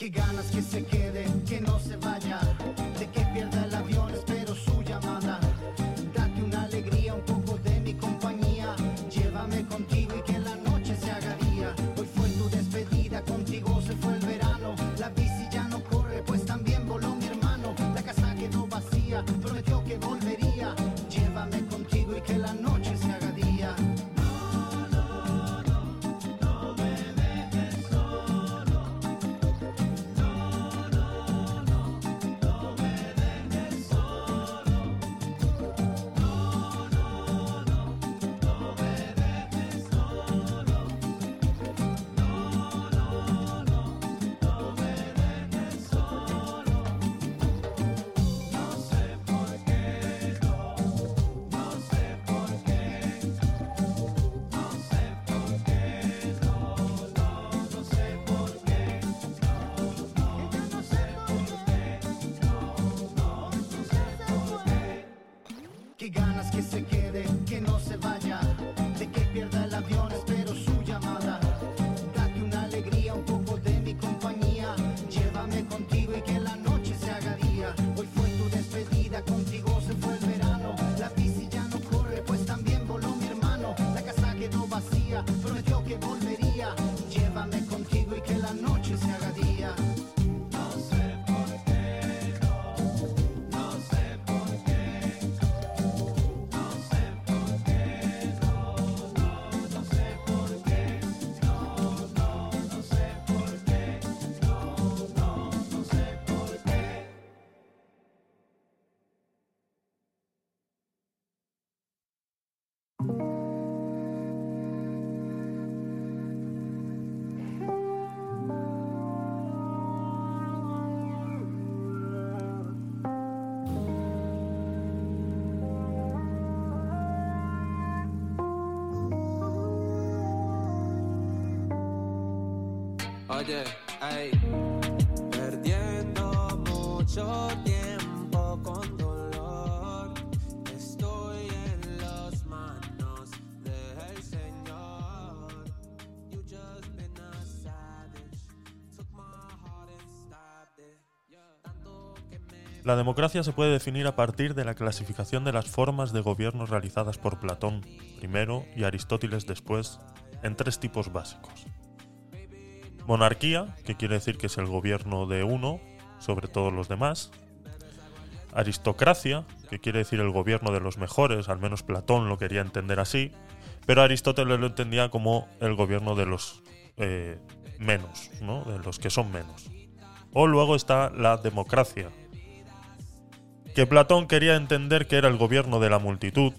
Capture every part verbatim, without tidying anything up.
Qué ganas que se quede, que no se vaya, de que pierda el avión, espero su llamada. Date una alegría, un poco de mi compañía, llévame contigo y que la noche se haga día. Hoy fue tu despedida, contigo se fue el verano, la bici ya no corre, pues también voló mi hermano. La casa quedó vacía, prometió que volvería, llévame contigo y que la noche se haga día. Oye, ay, perdiendo mucho tiempo con dolor, estoy en las manos del Señor. You just been a savage, took my heart and stabbed it. Tanto que me... La democracia se puede definir a partir de la clasificación de las formas de gobierno realizadas por Platón primero y Aristóteles después en tres tipos básicos. Monarquía, que quiere decir que es el gobierno de uno sobre todos los demás. Aristocracia, que quiere decir el gobierno de los mejores, al menos Platón lo quería entender así, pero Aristóteles lo entendía como el gobierno de los eh, menos, ¿no? De los que son menos. O luego está la democracia, que Platón quería entender que era el gobierno de la multitud.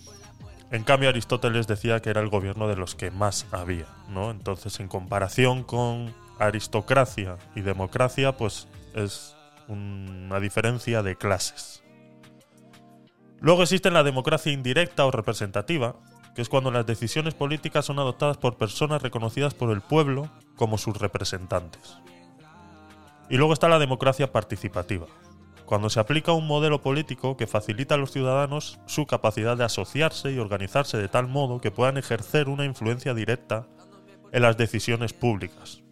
En cambio, Aristóteles decía que era el gobierno de los que más había, ¿no? Entonces, en comparación con aristocracia y democracia, pues es una diferencia de clases. Luego existe la democracia indirecta o representativa, que es cuando las decisiones políticas son adoptadas por personas reconocidas por el pueblo como sus representantes. Y luego está la democracia participativa, cuando se aplica un modelo político que facilita a los ciudadanos su capacidad de asociarse y organizarse de tal modo que puedan ejercer una influencia directa en las decisiones públicas,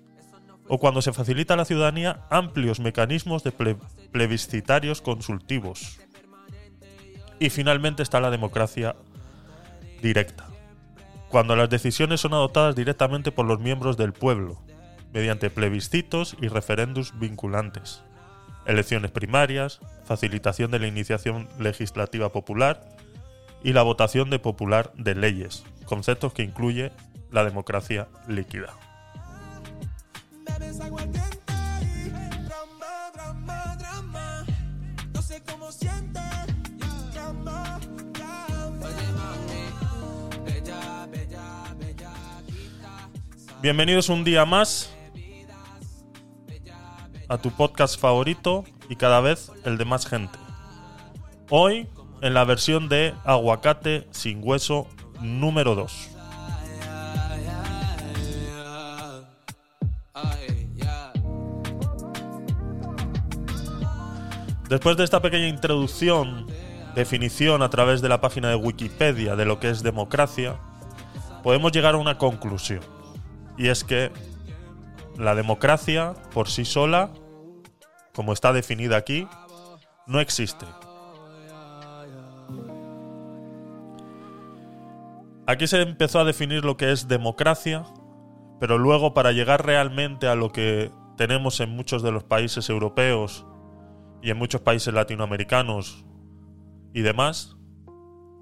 o cuando se facilita a la ciudadanía amplios mecanismos de ple- plebiscitarios consultivos. Y finalmente está la democracia directa, cuando las decisiones son adoptadas directamente por los miembros del pueblo, mediante plebiscitos y referéndums vinculantes, elecciones primarias, facilitación de la iniciación legislativa popular y la votación de popular de leyes, conceptos que incluye la democracia líquida. Bienvenidos un día más a tu podcast favorito y cada vez el de más gente. Hoy en la versión de Aguacate sin Hueso número dos. Después de esta pequeña introducción, definición a través de la página de Wikipedia de lo que es democracia, podemos llegar a una conclusión. Y es que la democracia por sí sola como está definida aquí, no existe. Aquí se empezó a definir lo que es democracia, pero luego para llegar realmente a lo que tenemos en muchos de los países europeos y en muchos países latinoamericanos y demás,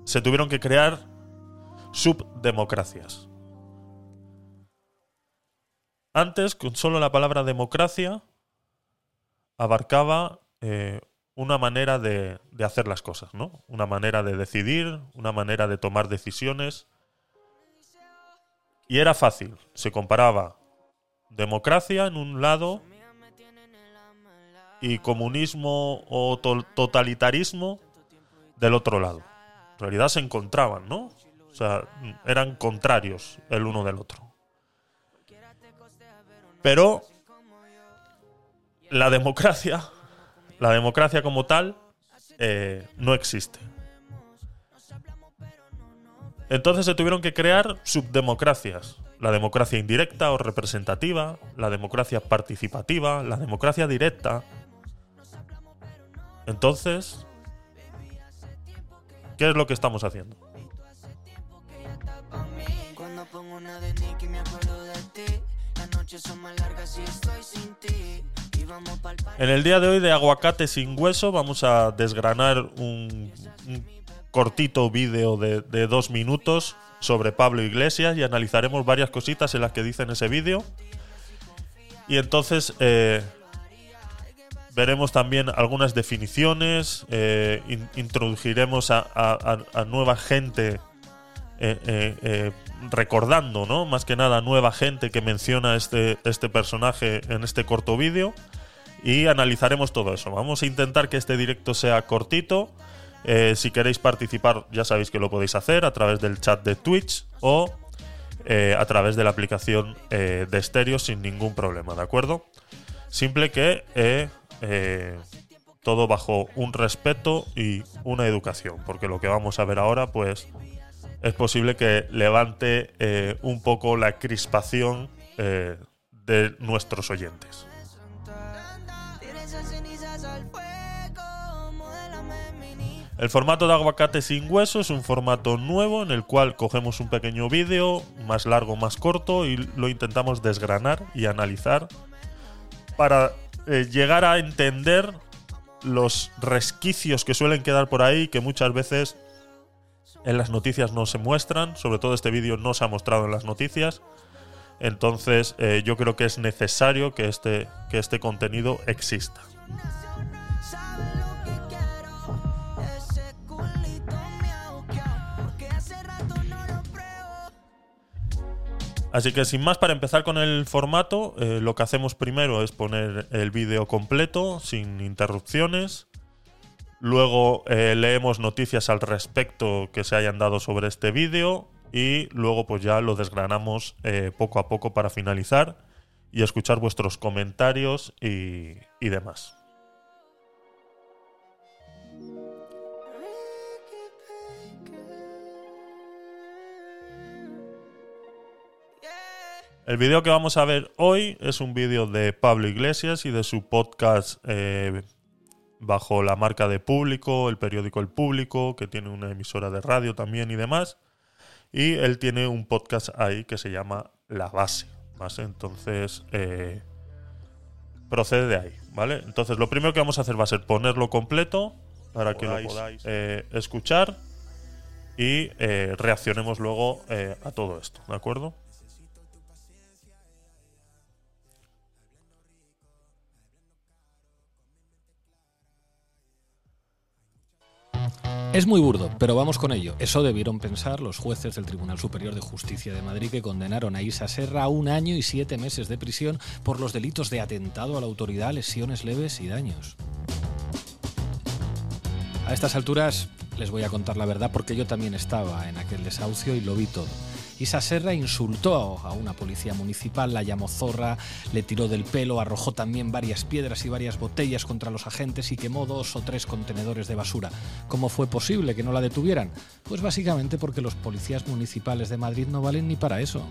se tuvieron que crear subdemocracias. Antes, con solo la palabra democracia, abarcaba eh, una manera de, de hacer las cosas, ¿no? Una manera de decidir, una manera de tomar decisiones. Y era fácil. Se comparaba democracia en un lado y comunismo o to- totalitarismo del otro lado. En realidad se encontraban, ¿no? O sea, eran contrarios el uno del otro. Pero la democracia, la democracia como tal, eh, no existe. Entonces se tuvieron que crear subdemocracias. La democracia indirecta o representativa, la democracia participativa, la democracia directa. Entonces, ¿qué es lo que estamos haciendo? Cuando pongo una de Nicky me acuerdo de ti. En el día de hoy de Aguacate sin Hueso vamos a desgranar un, un cortito vídeo de, de dos minutos sobre Pablo Iglesias y analizaremos varias cositas en las que dice en ese vídeo. Y entonces eh, veremos también algunas definiciones, eh, in, introduciremos a, a, a, a nueva gente... Eh, eh, eh, recordando, ¿no? Más que nada nueva gente que menciona este, este personaje en este corto vídeo y analizaremos todo eso. Vamos a intentar que este directo sea cortito. Eh, si queréis participar, ya sabéis que lo podéis hacer a través del chat de Twitch o eh, a través de la aplicación eh, de Stereo sin ningún problema, ¿de acuerdo? Simple que eh, eh, todo bajo un respeto y una educación, porque lo que vamos a ver ahora, pues... es posible que levante eh, un poco la crispación eh, de nuestros oyentes. El formato de Aguacate sin Hueso es un formato nuevo en el cual cogemos un pequeño vídeo, más largo, más corto, y lo intentamos desgranar y analizar para eh, llegar a entender los resquicios que suelen quedar por ahí, que muchas veces... en las noticias no se muestran, sobre todo este vídeo no se ha mostrado en las noticias. Entonces eh, yo creo que es necesario que este, que este contenido exista. Así que sin más, para empezar con el formato, eh, lo que hacemos primero es poner el vídeo completo, sin interrupciones. Luego eh, leemos noticias al respecto que se hayan dado sobre este vídeo y luego pues ya lo desgranamos eh, poco a poco para finalizar y escuchar vuestros comentarios y, y demás. El vídeo que vamos a ver hoy es un vídeo de Pablo Iglesias y de su podcast... Eh, bajo la marca de Público, el periódico El Público, que tiene una emisora de radio también y demás. Y él tiene un podcast ahí que se llama La Base, ¿vale? Entonces, eh, procede de ahí, ¿vale? Entonces, lo primero que vamos a hacer va a ser ponerlo completo para que podáis, lo podáis eh, escuchar y eh, reaccionemos luego eh, a todo esto, ¿de acuerdo? Es muy burdo, pero vamos con ello. Eso debieron pensar los jueces del Tribunal Superior de Justicia de Madrid que condenaron a Isa Serra a un año y siete meses de prisión por los delitos de atentado a la autoridad, lesiones leves y daños. A estas alturas les voy a contar la verdad porque yo también estaba en aquel desahucio y lo vi todo. Isa Serra insultó a una policía municipal, la llamó zorra, le tiró del pelo, arrojó también varias piedras y varias botellas contra los agentes y quemó dos o tres contenedores de basura. ¿Cómo fue posible que no la detuvieran? Pues básicamente porque los policías municipales de Madrid no valen ni para eso.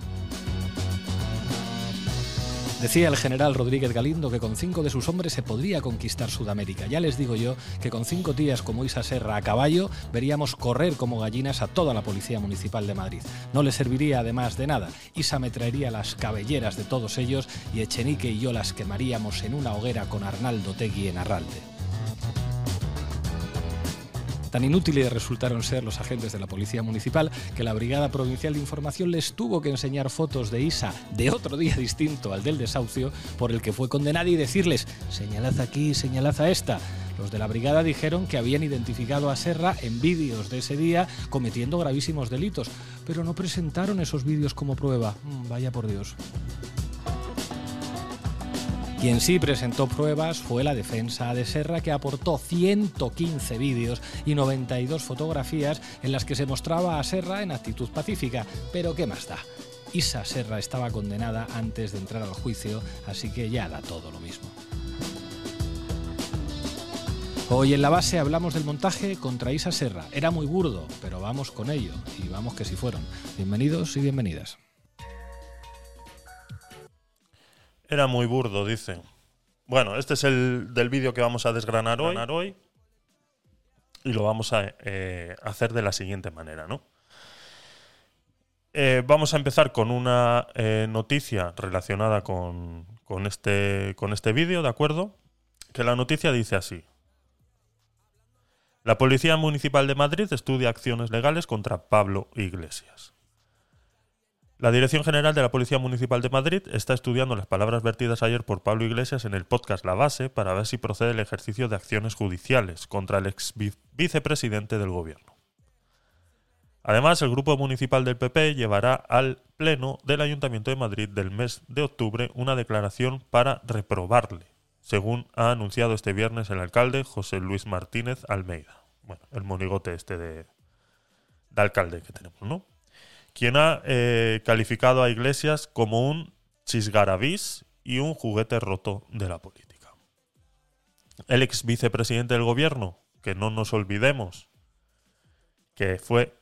Decía el general Rodríguez Galindo que con cinco de sus hombres se podría conquistar Sudamérica. Ya les digo yo que con cinco tías como Isa Serra a caballo veríamos correr como gallinas a toda la Policía Municipal de Madrid. No les serviría además de nada. Isa me traería las cabelleras de todos ellos y Echenique y yo las quemaríamos en una hoguera con Arnaldo Otegi en Arralde. Tan inútiles resultaron ser los agentes de la Policía Municipal que la Brigada Provincial de Información les tuvo que enseñar fotos de Isa de otro día distinto al del desahucio por el que fue condenada y decirles «señalad aquí, señalad a esta». Los de la brigada dijeron que habían identificado a Serra en vídeos de ese día cometiendo gravísimos delitos, pero no presentaron esos vídeos como prueba. Mm, vaya por Dios. Quien sí presentó pruebas fue la defensa de Serra, que aportó ciento quince vídeos y noventa y dos fotografías en las que se mostraba a Serra en actitud pacífica. Pero ¿qué más da? Isa Serra estaba condenada antes de entrar al juicio, así que ya da todo lo mismo. Hoy en La Base hablamos del montaje contra Isa Serra. Era muy burdo, pero vamos con ello, y vamos que sí fueron. Bienvenidos y bienvenidas. Era muy burdo, dicen. Bueno, este es el del vídeo que vamos a desgranar hoy, hoy y lo vamos a eh, hacer de la siguiente manera, ¿no? Eh, vamos a empezar con una eh, noticia relacionada con, con este, con este vídeo, ¿de acuerdo? Que la noticia dice así. La Policía Municipal de Madrid estudia acciones legales contra Pablo Iglesias. La Dirección General de la Policía Municipal de Madrid está estudiando las palabras vertidas ayer por Pablo Iglesias en el podcast La Base para ver si procede el ejercicio de acciones judiciales contra el ex vicepresidente del Gobierno. Además, el Grupo Municipal del P P llevará al Pleno del Ayuntamiento de Madrid del mes de octubre una declaración para reprobarle, según ha anunciado este viernes el alcalde José Luis Martínez Almeida. Bueno, el monigote este de, de alcalde que tenemos, ¿no? Quien ha eh, calificado a Iglesias como un chisgarabís y un juguete roto de la política. El ex vicepresidente del Gobierno, que no nos olvidemos que fue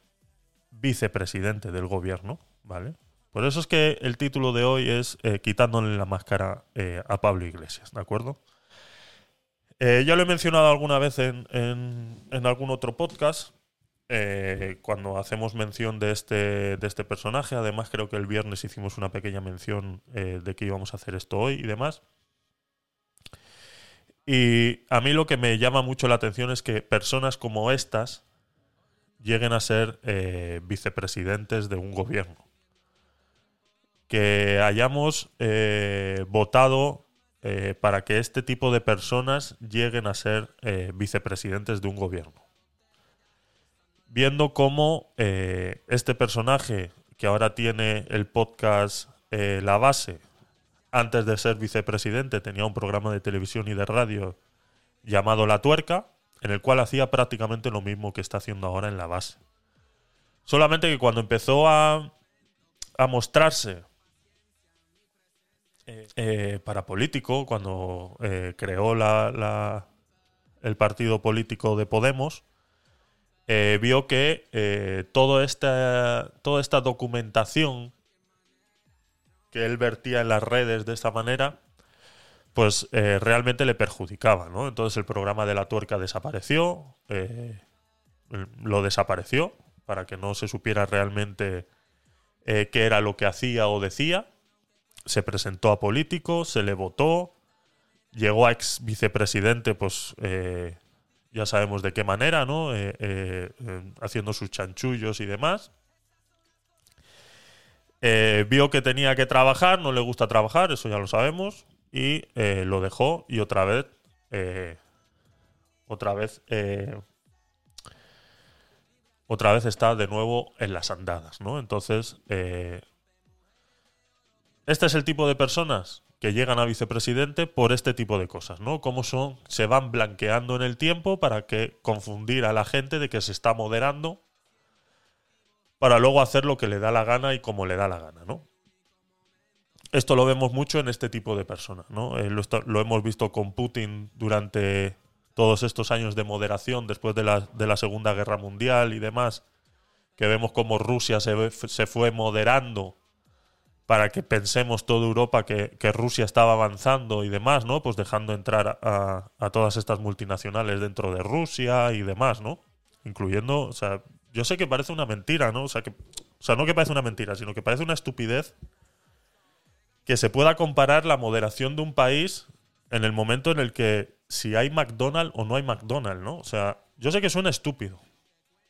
vicepresidente del Gobierno, ¿vale? Por eso es que el título de hoy es eh, quitándole la máscara eh, a Pablo Iglesias, ¿de acuerdo? Eh, ya lo he mencionado alguna vez en, en, en algún otro podcast. Eh, cuando hacemos mención de este, de este personaje, además creo que el viernes hicimos una pequeña mención eh, de que íbamos a hacer esto hoy y demás. Y a mí lo que me llama mucho la atención es que personas como estas lleguen a ser eh, vicepresidentes de un gobierno. Que hayamos eh, votado eh, para que este tipo de personas lleguen a ser eh, vicepresidentes de un gobierno. Viendo cómo eh, este personaje que ahora tiene el podcast eh, La Base, antes de ser vicepresidente tenía un programa de televisión y de radio llamado La Tuerca, en el cual hacía prácticamente lo mismo que está haciendo ahora en La Base. Solamente que cuando empezó a, a mostrarse eh, eh, para político, cuando eh, creó la, la, el partido político de Podemos, Eh, vio que eh, toda, esta, toda esta documentación que él vertía en las redes de esta manera, pues eh, realmente le perjudicaba, ¿no? Entonces el programa de La Tuerca desapareció, eh, lo desapareció para que no se supiera realmente eh, qué era lo que hacía o decía. Se presentó a político, se le votó, llegó a ex vicepresidente, pues... Eh, ya sabemos de qué manera, ¿no? Eh, eh, eh, haciendo sus chanchullos y demás. Eh, vio que tenía que trabajar, no le gusta trabajar, eso ya lo sabemos, y eh, lo dejó y otra vez, eh, otra vez, eh, otra vez está de nuevo en las andadas, ¿no? Entonces, eh, este es el tipo de personas que llegan a vicepresidente por este tipo de cosas, ¿no? Cómo son, se van blanqueando en el tiempo para que confundir a la gente de que se está moderando para luego hacer lo que le da la gana y como le da la gana, ¿no? Esto lo vemos mucho en este tipo de personas, ¿no? Eh, lo, está, lo hemos visto con Putin durante todos estos años de moderación después de la, de la Segunda Guerra Mundial y demás, que vemos cómo Rusia se, se fue moderando para que pensemos toda Europa que, que Rusia estaba avanzando y demás, ¿no? Pues dejando entrar a, a todas estas multinacionales dentro de Rusia y demás, ¿no? Incluyendo, o sea, yo sé que parece una mentira, ¿no? O sea, que, o sea, no que parece una mentira, sino que parece una estupidez que se pueda comparar la moderación de un país en el momento en el que si hay McDonald's o no hay McDonald's, ¿no? O sea, yo sé que suena estúpido.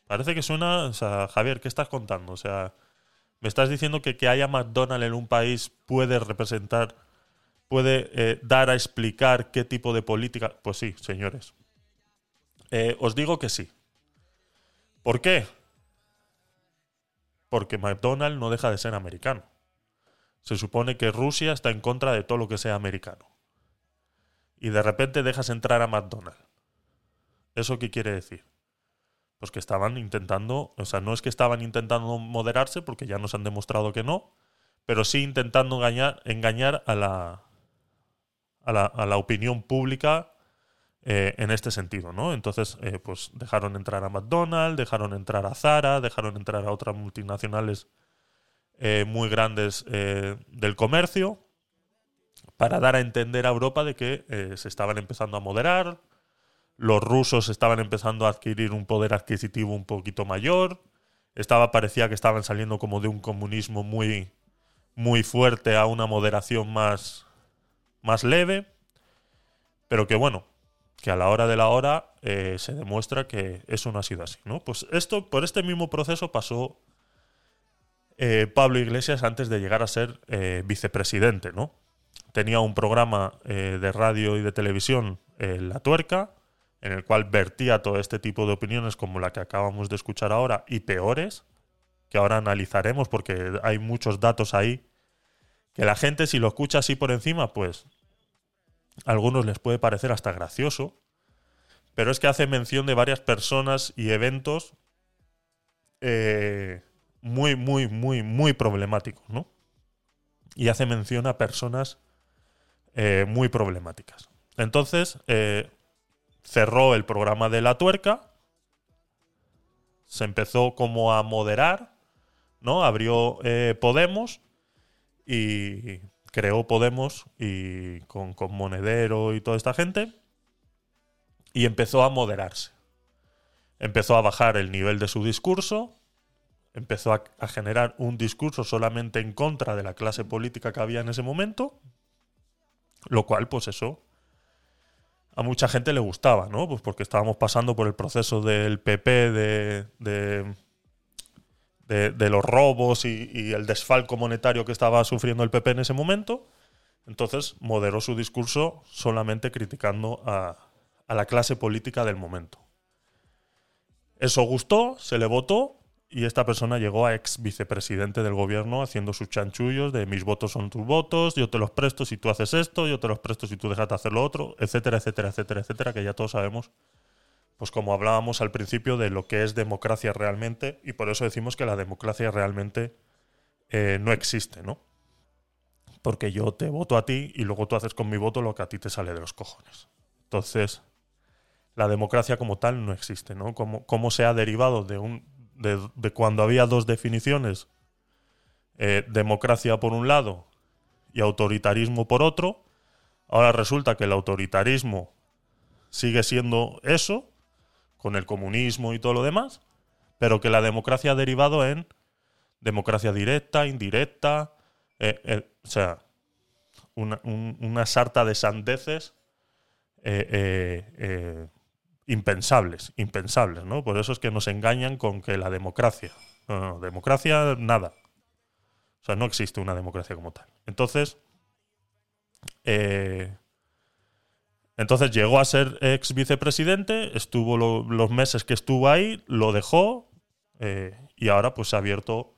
Parece que suena... O sea, Javier, ¿qué estás contando? O sea, ¿me estás diciendo que que haya McDonald's en un país puede representar, puede eh, dar a explicar qué tipo de política...? Pues sí, señores. Eh, os digo que sí. ¿Por qué? Porque McDonald's no deja de ser americano. Se supone que Rusia está en contra de todo lo que sea americano. Y de repente dejas entrar a McDonald's. ¿Eso qué quiere decir? Pues que estaban intentando, o sea, no es que estaban intentando moderarse, porque ya nos han demostrado que no, pero sí intentando engañar, engañar a la, a la, a la opinión pública eh, en este sentido, ¿no? Entonces, eh, pues dejaron entrar a McDonald's, dejaron entrar a Zara, dejaron entrar a otras multinacionales eh, muy grandes eh, del comercio, para dar a entender a Europa de que eh, se estaban empezando a moderar. Los rusos estaban empezando a adquirir un poder adquisitivo un poquito mayor. Estaba, parecía que estaban saliendo como de un comunismo muy, muy fuerte a una moderación más, más leve. Pero que bueno, que a la hora de la hora eh, se demuestra que eso no ha sido así, ¿no? Pues esto, por este mismo proceso pasó eh, Pablo Iglesias antes de llegar a ser eh, vicepresidente, ¿no? Tenía un programa eh, de radio y de televisión, eh, La Tuerca, en el cual vertía todo este tipo de opiniones como la que acabamos de escuchar ahora y peores, que ahora analizaremos porque hay muchos datos ahí, que la gente si lo escucha así por encima, pues a algunos les puede parecer hasta gracioso, pero es que hace mención de varias personas y eventos eh, muy, muy, muy, muy problemáticos, ¿no? Y hace mención a personas eh, muy problemáticas. Entonces... Eh, cerró el programa de La Tuerca, se empezó como a moderar, ¿no? Abrió eh, Podemos y creó Podemos y con, con Monedero y toda esta gente y empezó a moderarse. Empezó a bajar el nivel de su discurso, empezó a, a generar un discurso solamente en contra de la clase política que había en ese momento, lo cual, pues eso... a mucha gente le gustaba, ¿no? Pues porque estábamos pasando por el proceso del P P, de, de, de, de los robos y, y el desfalco monetario que estaba sufriendo el P P en ese momento. Entonces moderó su discurso solamente criticando a, a la clase política del momento. Eso gustó, se le votó y esta persona llegó a ex vicepresidente del gobierno haciendo sus chanchullos de mis votos son tus votos, yo te los presto si tú haces esto, yo te los presto si tú dejas de hacer lo otro, etcétera, etcétera, etcétera, etcétera, que ya todos sabemos, pues como hablábamos al principio, de lo que es democracia realmente, y por eso decimos que la democracia realmente eh, no existe, ¿no? Porque yo te voto a ti y luego tú haces con mi voto lo que a ti te sale de los cojones. Entonces, la democracia como tal no existe, ¿no? Como, como se ha derivado de un... De, de cuando había dos definiciones, eh, democracia por un lado y autoritarismo por otro, ahora resulta que el autoritarismo sigue siendo eso, con el comunismo y todo lo demás, pero que la democracia ha derivado en democracia directa, indirecta, eh, eh, o sea, una, un, una sarta de sandeces eh, eh, eh, impensables, impensables, ¿no? Por eso es que nos engañan con que la democracia... No, no, democracia, nada. O sea, no existe una democracia como tal. Entonces, eh, entonces llegó a ser ex vicepresidente, estuvo lo, los meses que estuvo ahí, lo dejó eh, y ahora pues se ha abierto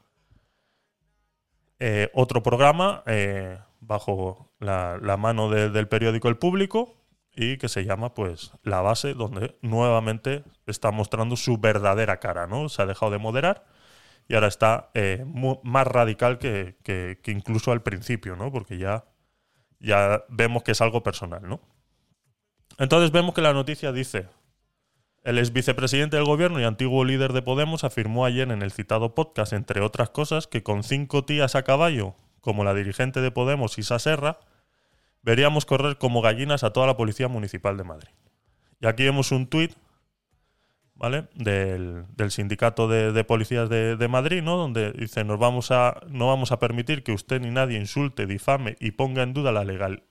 eh, otro programa eh, bajo la, la mano de, del periódico El Público, y que se llama, pues, La Base, donde nuevamente está mostrando su verdadera cara, ¿no? Se ha dejado de moderar y ahora está eh, mu- más radical que, que, que incluso al principio, ¿no? Porque ya, ya vemos que es algo personal, ¿no? Entonces vemos que la noticia dice: el ex vicepresidente del gobierno y antiguo líder de Podemos afirmó ayer en el citado podcast, entre otras cosas, que con cinco tías a caballo, como la dirigente de Podemos, Isa Serra, veríamos correr como gallinas a toda la Policía Municipal de Madrid. Y aquí vemos un tuit, ¿vale?, del, del sindicato de, de policías de, de Madrid, ¿no?, donde dice: nos vamos a, no vamos a permitir que usted ni nadie insulte, difame y ponga en duda la, legal,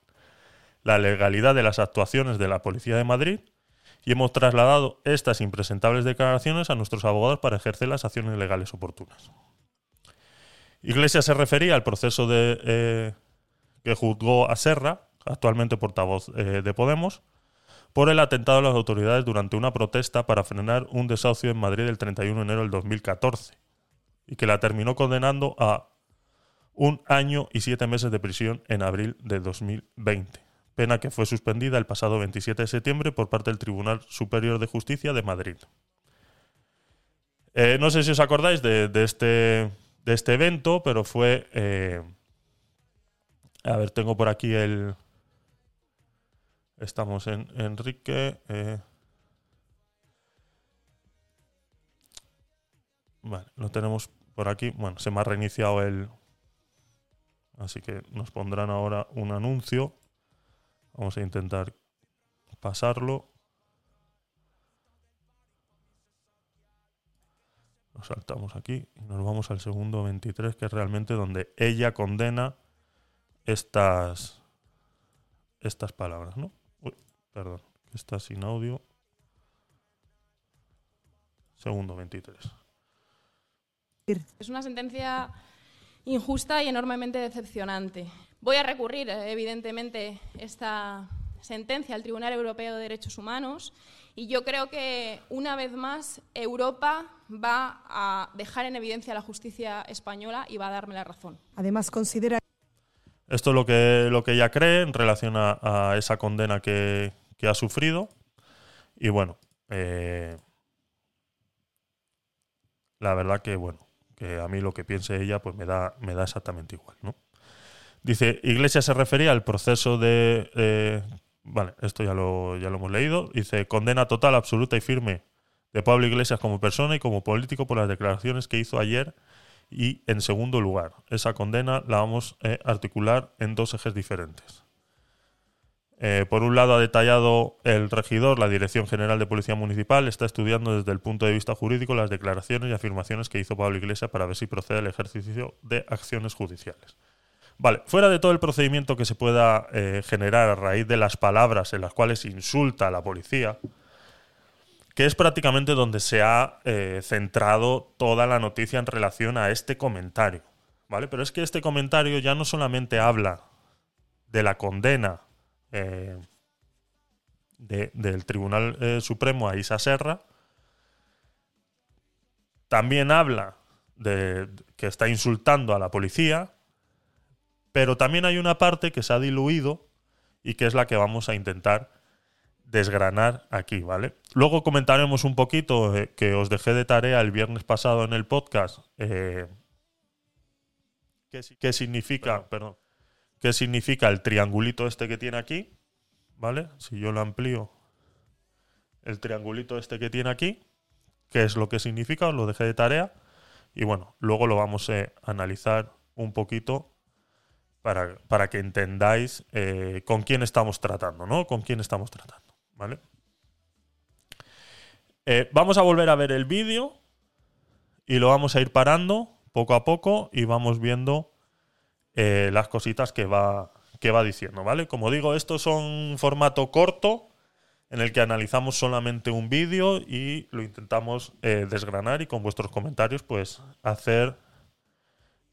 la legalidad de las actuaciones de la Policía de Madrid, y hemos trasladado estas impresentables declaraciones a nuestros abogados para ejercer las acciones legales oportunas. Iglesias se refería al proceso de, eh, que juzgó a Serra, actualmente portavoz eh, de Podemos, por el atentado a las autoridades durante una protesta para frenar un desahucio en Madrid el treinta y uno de enero del dos mil catorce, y que la terminó condenando a un año y siete meses de prisión en abril de dos mil veinte. Pena que fue suspendida el pasado veintisiete de septiembre por parte del Tribunal Superior de Justicia de Madrid. Eh, no sé si os acordáis de, de, este, de este evento, pero fue... Eh, a ver, tengo por aquí el... Estamos en Enrique... Eh, vale, lo tenemos por aquí. Bueno, se me ha reiniciado el... Así que nos pondrán ahora un anuncio. Vamos a intentar pasarlo. Nos saltamos aquí y nos vamos al segundo veintitrés, que es realmente donde ella condena estas, estas palabras, ¿no? Uy, perdón, está sin audio. Segundo veintitrés. Es una sentencia injusta y enormemente decepcionante. Voy a recurrir, evidentemente, esta sentencia al Tribunal Europeo de Derechos Humanos, y yo creo que, una vez más, Europa va a dejar en evidencia la justicia española y va a darme la razón. Además, considera... Esto es lo que, lo que ella cree en relación a, a esa condena que, que ha sufrido. Y bueno, eh, la verdad que, bueno, que a mí lo que piense ella pues me da, me da exactamente igual, ¿no? Dice, Iglesias se refería al proceso de... Eh, vale, esto ya lo, ya lo hemos leído. Dice, condena total, absoluta y firme de Pablo Iglesias como persona y como político por las declaraciones que hizo ayer. Y, en segundo lugar, esa condena la vamos a eh, articular en dos ejes diferentes. Eh, por un lado, ha detallado el regidor, la Dirección General de Policía Municipal está estudiando desde el punto de vista jurídico las declaraciones y afirmaciones que hizo Pablo Iglesias para ver si procede al ejercicio de acciones judiciales. Vale, fuera de todo el procedimiento que se pueda eh, generar a raíz de las palabras en las cuales insulta a la policía, que es prácticamente donde se ha eh, centrado toda la noticia en relación a este comentario, ¿vale? Pero es que este comentario ya no solamente habla de la condena eh, de, del Tribunal eh, Supremo a Isa Serra, también habla de que está insultando a la policía, pero también hay una parte que se ha diluido y que es la que vamos a intentar desgranar aquí, ¿vale? Luego comentaremos un poquito eh, que os dejé de tarea el viernes pasado en el podcast eh, qué, qué significa, perdón, qué significa el triangulito este que tiene aquí, ¿vale? Si yo lo amplío, el triangulito este que tiene aquí, ¿qué es lo que significa? Os lo dejé de tarea y bueno, luego lo vamos eh, a analizar un poquito. Para, para que entendáis eh, con quién estamos tratando, ¿no? Con quién estamos tratando, ¿vale? Eh, vamos a volver a ver el vídeo y lo vamos a ir parando poco a poco y vamos viendo eh, las cositas que va, que va diciendo, ¿vale? Como digo, esto es un formato corto en el que analizamos solamente un vídeo y lo intentamos eh, desgranar y con vuestros comentarios pues hacer...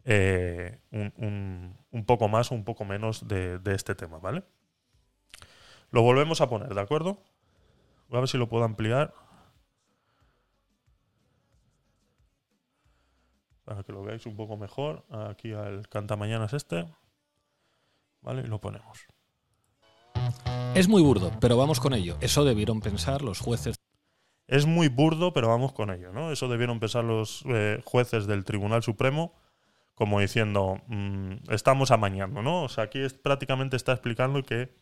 Eh, un, un, un poco más o un poco menos de, de este tema, ¿vale? Lo volvemos a poner, ¿de acuerdo? Voy a ver si lo puedo ampliar para que lo veáis un poco mejor. Aquí al cantamañanas este, ¿vale? Y lo ponemos. Es muy burdo, pero vamos con ello. Eso debieron pensar los jueces. Es muy burdo, pero vamos con ello, ¿no? Eso debieron pensar los eh, jueces del Tribunal Supremo. Como diciendo, mmm, estamos amañando, ¿no? O sea, aquí es, prácticamente está explicando que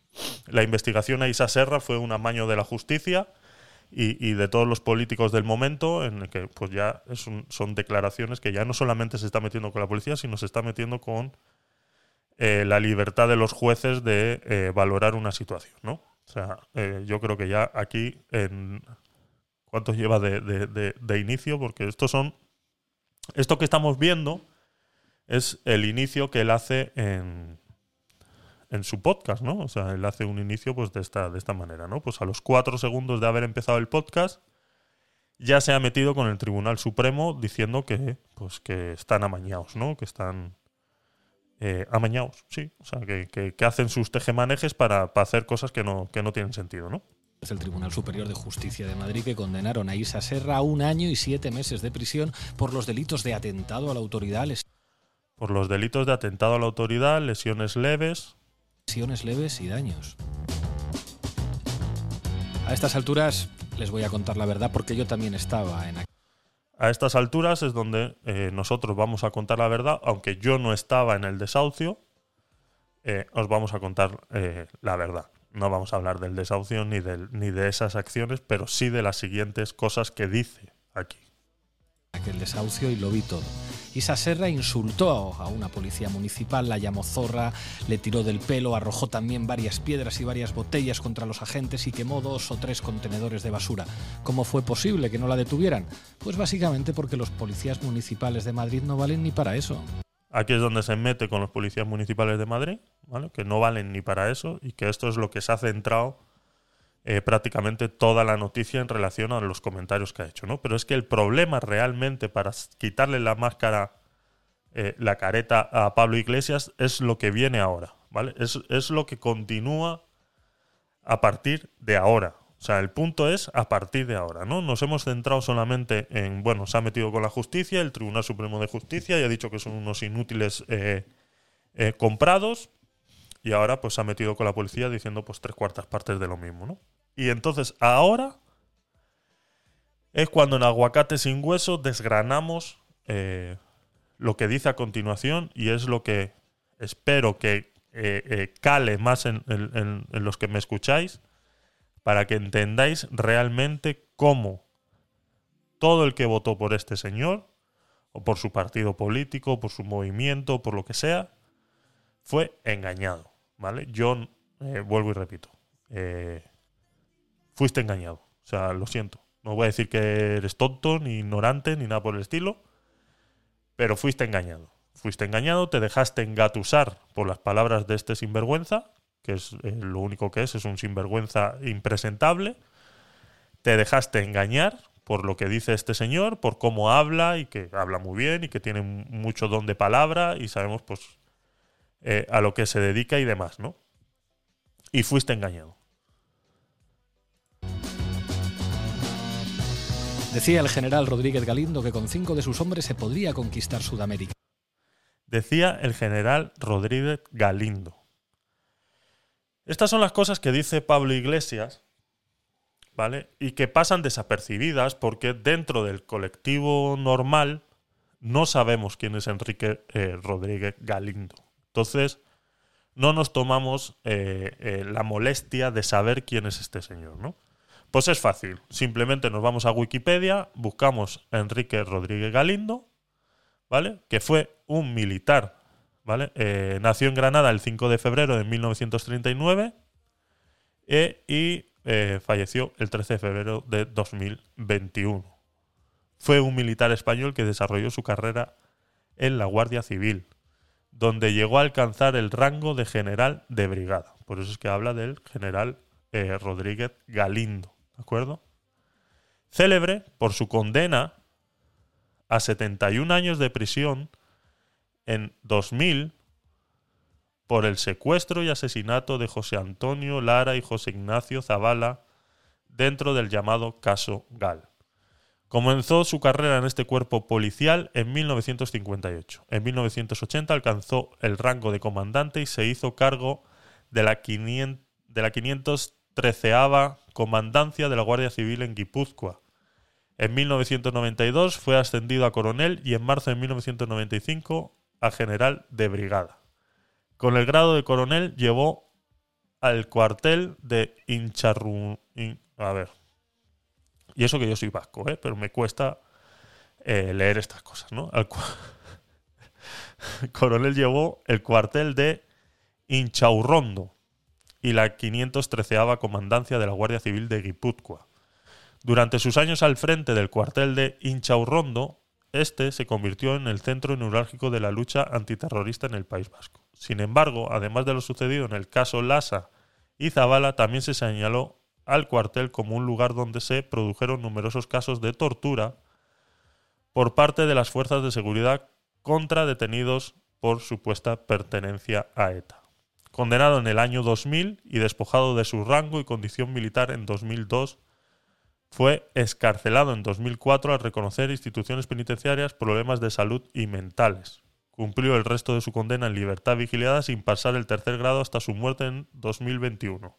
la investigación a Isa Serra fue un amaño de la justicia y, y de todos los políticos del momento, en el que pues ya es un, son declaraciones que ya no solamente se está metiendo con la policía, sino se está metiendo con eh, la libertad de los jueces de eh, valorar una situación, ¿no? O sea, eh, yo creo que ya aquí, en ¿cuánto lleva de, de, de, de inicio? Porque estos son, esto que estamos viendo es el inicio que él hace en, en su podcast, ¿no? O sea, él hace un inicio pues de esta, de esta manera, ¿no? Pues a los cuatro segundos de haber empezado el podcast ya se ha metido con el Tribunal Supremo diciendo que, pues, que están amañados, ¿no? Que están eh, amañados, sí. O sea, que, que, que hacen sus tejemanejes para, para hacer cosas que no, que no tienen sentido, ¿no? Es el Tribunal Superior de Justicia de Madrid que condenaron a Isa Serra a un año y siete meses de prisión por los delitos de atentado a la autoridad, les... por los delitos de atentado a la autoridad, lesiones leves, lesiones leves y daños. A estas alturas les voy a contar la verdad porque yo también estaba en. A estas alturas es donde eh, nosotros vamos a contar la verdad, aunque yo no estaba en el desahucio, eh, os vamos a contar eh, la verdad. No vamos a hablar del desahucio ni, del, ni de esas acciones, pero sí de las siguientes cosas que dice aquí. Aquel desahucio y lo vi todo. Isa Serra insultó a una policía municipal, la llamó zorra, le tiró del pelo, arrojó también varias piedras y varias botellas contra los agentes y quemó dos o tres contenedores de basura. ¿Cómo fue posible que no la detuvieran? Pues básicamente porque los policías municipales de Madrid no valen ni para eso. Aquí es donde se mete con los policías municipales de Madrid, ¿vale? Que no valen ni para eso y que esto es lo que se ha centrado eh, prácticamente toda la noticia en relación a los comentarios que ha hecho, ¿no? Pero es que el problema realmente para quitarle la máscara, eh, la careta a Pablo Iglesias es lo que viene ahora, ¿vale? Es, es lo que continúa a partir de ahora. O sea, el punto es a partir de ahora, ¿no? Nos hemos centrado solamente en, bueno, se ha metido con la justicia, el Tribunal Supremo de Justicia, y ha dicho que son unos inútiles eh, eh, comprados, y ahora pues se ha metido con la policía diciendo pues tres cuartas partes de lo mismo, ¿no? Y entonces ahora es cuando en Aguacate sin Hueso desgranamos eh, lo que dice a continuación, y es lo que espero que eh, eh, cale más en, en, en los que me escucháis, para que entendáis realmente cómo todo el que votó por este señor, o por su partido político, por su movimiento, por lo que sea, fue engañado, ¿vale? Yo eh, vuelvo y repito, eh, fuiste engañado, o sea, lo siento. No voy a decir que eres tonto, ni ignorante, ni nada por el estilo, pero fuiste engañado. Fuiste engañado, te dejaste engatusar por las palabras de este sinvergüenza, que es eh, lo único que es, es un sinvergüenza impresentable. Te dejaste engañar por lo que dice este señor, por cómo habla, y que habla muy bien, y que tiene mucho don de palabra, y sabemos pues eh, a lo que se dedica y demás, ¿no? Y fuiste engañado. Decía el general Rodríguez Galindo que con cinco de sus hombres se podría conquistar Sudamérica. Decía el general Rodríguez Galindo. Estas son las cosas que dice Pablo Iglesias, ¿vale? Y que pasan desapercibidas porque dentro del colectivo normal no sabemos quién es Enrique eh, Rodríguez Galindo. Entonces, no nos tomamos eh, eh, la molestia de saber quién es este señor, ¿no? Pues es fácil. Simplemente nos vamos a Wikipedia, buscamos a Enrique Rodríguez Galindo, ¿vale? Que fue un militar. ¿Vale? Eh, nació en Granada el cinco de febrero de mil novecientos treinta y nueve eh, y eh, falleció el trece de febrero de dos mil veintiuno. Fue un militar español que desarrolló su carrera en la Guardia Civil, donde llegó a alcanzar el rango de general de brigada. Por eso es que habla del general eh, Rodríguez Galindo, ¿de acuerdo? Célebre por su condena a setenta y un años de prisión en dos mil, por el secuestro y asesinato de José Antonio Lara y José Ignacio Zavala dentro del llamado Caso Gal. Comenzó su carrera en este cuerpo policial en mil novecientos cincuenta y ocho. En mil novecientos ochenta alcanzó el rango de comandante y se hizo cargo de la, quinientos, de la quinientos treceava Comandancia de la Guardia Civil en Guipúzcoa. En mil novecientos noventa y dos fue ascendido a coronel y en marzo de mil novecientos noventa y cinco a general de brigada. Con el grado de coronel llevó al cuartel de Incharru... In, a ver. Y eso que yo soy vasco, ¿eh? Pero me cuesta eh, leer estas cosas, ¿no? Al cu... coronel llevó el cuartel de Inchaurrondo y la quinientos treceava Comandancia de la Guardia Civil de Guipúzcoa. Durante sus años al frente del cuartel de Inchaurrondo, este se convirtió en el centro neurálgico de la lucha antiterrorista en el País Vasco. Sin embargo, además de lo sucedido en el caso Lasa y Zabala, también se señaló al cuartel como un lugar donde se produjeron numerosos casos de tortura por parte de las fuerzas de seguridad contra detenidos por supuesta pertenencia a ETA. Condenado en el año dos mil y despojado de su rango y condición militar en dos mil dos, fue excarcelado en dos mil cuatro al reconocer instituciones penitenciarias, problemas de salud y mentales. Cumplió el resto de su condena en libertad vigilada sin pasar el tercer grado hasta su muerte en dos mil veintiuno,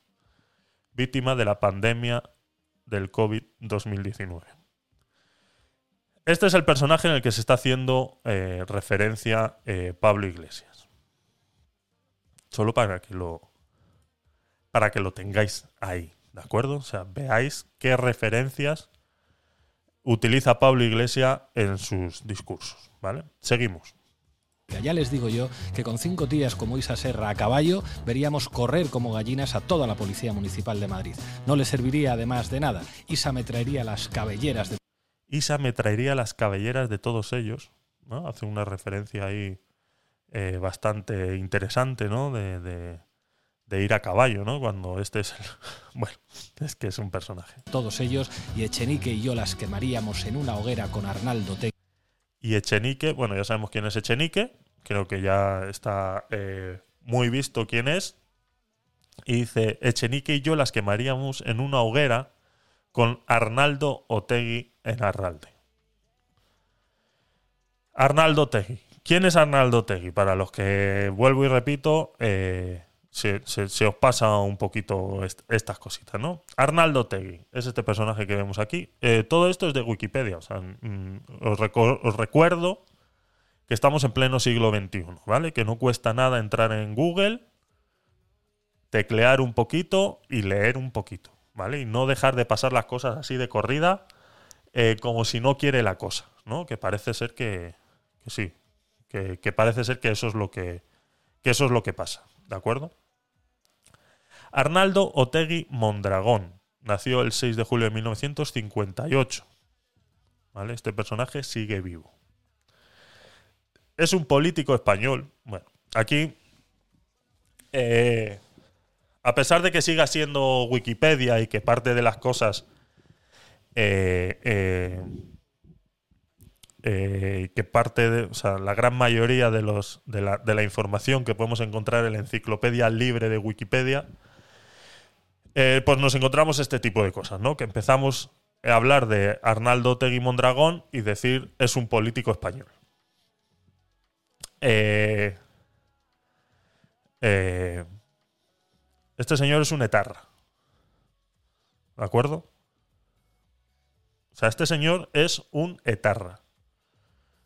víctima de la pandemia del covid diecinueve. Este es el personaje en el que se está haciendo eh, referencia eh, Pablo Iglesias. Solo para que lo, para que lo tengáis ahí, ¿de acuerdo? O sea, veáis qué referencias utiliza Pablo Iglesias en sus discursos, ¿vale? Seguimos. Ya les digo yo que con cinco tías como Isa Serra a caballo veríamos correr como gallinas a toda la Policía Municipal de Madrid. No le serviría además de nada. Isa me traería las cabelleras de... Isa me traería las cabelleras de todos ellos, ¿no? Hace una referencia ahí eh, bastante interesante, ¿no? De, de, de ir a caballo, ¿no? Cuando este es el... Bueno, es que es un personaje. Todos ellos, y Echenique y yo las quemaríamos en una hoguera con Arnaldo Otegi. Y Echenique, bueno, ya sabemos quién es Echenique, creo que ya está eh, muy visto quién es, y dice, Echenique y yo las quemaríamos en una hoguera con Arnaldo Otegi en Arralde. Arnaldo Otegi. ¿Quién es Arnaldo Otegi? Para los que, vuelvo y repito, eh, se, se, se os pasa un poquito est- estas cositas, ¿no? Arnaldo Otegi es este personaje que vemos aquí. Eh, todo esto es de Wikipedia, o sea, mm, os, recu- os recuerdo... que estamos en pleno siglo veintiuno, ¿vale? Que no cuesta nada entrar en Google, teclear un poquito y leer un poquito, ¿vale? Y no dejar de pasar las cosas así de corrida, eh, como si no quiere la cosa, ¿no? Que parece ser que, que sí, que, que parece ser que eso es lo que, que eso es lo que pasa, ¿de acuerdo? Arnaldo Otegi Mondragón nació el seis de julio de mil novecientos cincuenta y ocho, ¿vale? Este personaje sigue vivo. Es un político español. Bueno, aquí, eh, a pesar de que siga siendo Wikipedia y que parte de las cosas eh, eh, eh, que parte de, o sea, la gran mayoría de los de la, de la información que podemos encontrar en la enciclopedia libre de Wikipedia, eh, pues nos encontramos este tipo de cosas, ¿no? Que empezamos a hablar de Arnaldo Otegi Mondragón y decir es un político español. Eh, eh, este señor es un etarra, ¿de acuerdo? O sea, este señor es un etarra.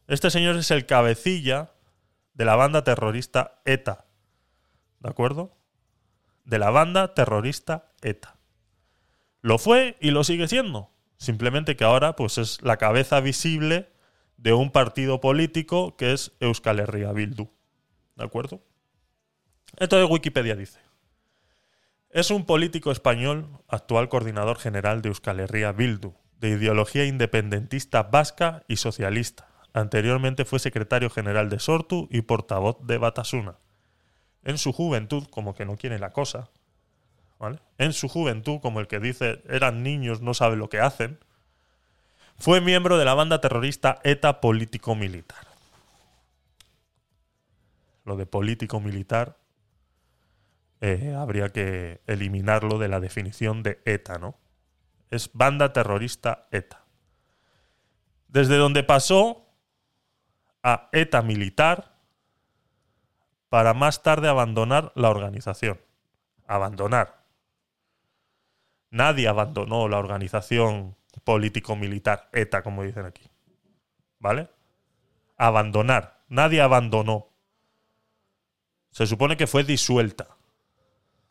Este señor es el cabecilla de la banda terrorista ETA, ¿de acuerdo? De la banda terrorista ETA. Lo fue y lo sigue siendo. Simplemente que ahora pues es la cabeza visible de un partido político que es Euskal Herria Bildu, ¿de acuerdo? Entonces Wikipedia dice, es un político español, actual coordinador general de Euskal Herria Bildu, de ideología independentista vasca y socialista. Anteriormente fue secretario general de Sortu y portavoz de Batasuna. En su juventud, como que no quiere la cosa, ¿vale? En su juventud, como el que dice, eran niños, no saben lo que hacen, fue miembro de la banda terrorista ETA político-militar. Lo de político-militar eh, habría que eliminarlo de la definición de ETA, ¿no? Es banda terrorista ETA. Desde donde pasó a ETA militar para más tarde abandonar la organización. Abandonar. Nadie abandonó la organización político-militar, ETA, como dicen aquí. ¿Vale? Abandonar. Nadie abandonó. Se supone que fue disuelta.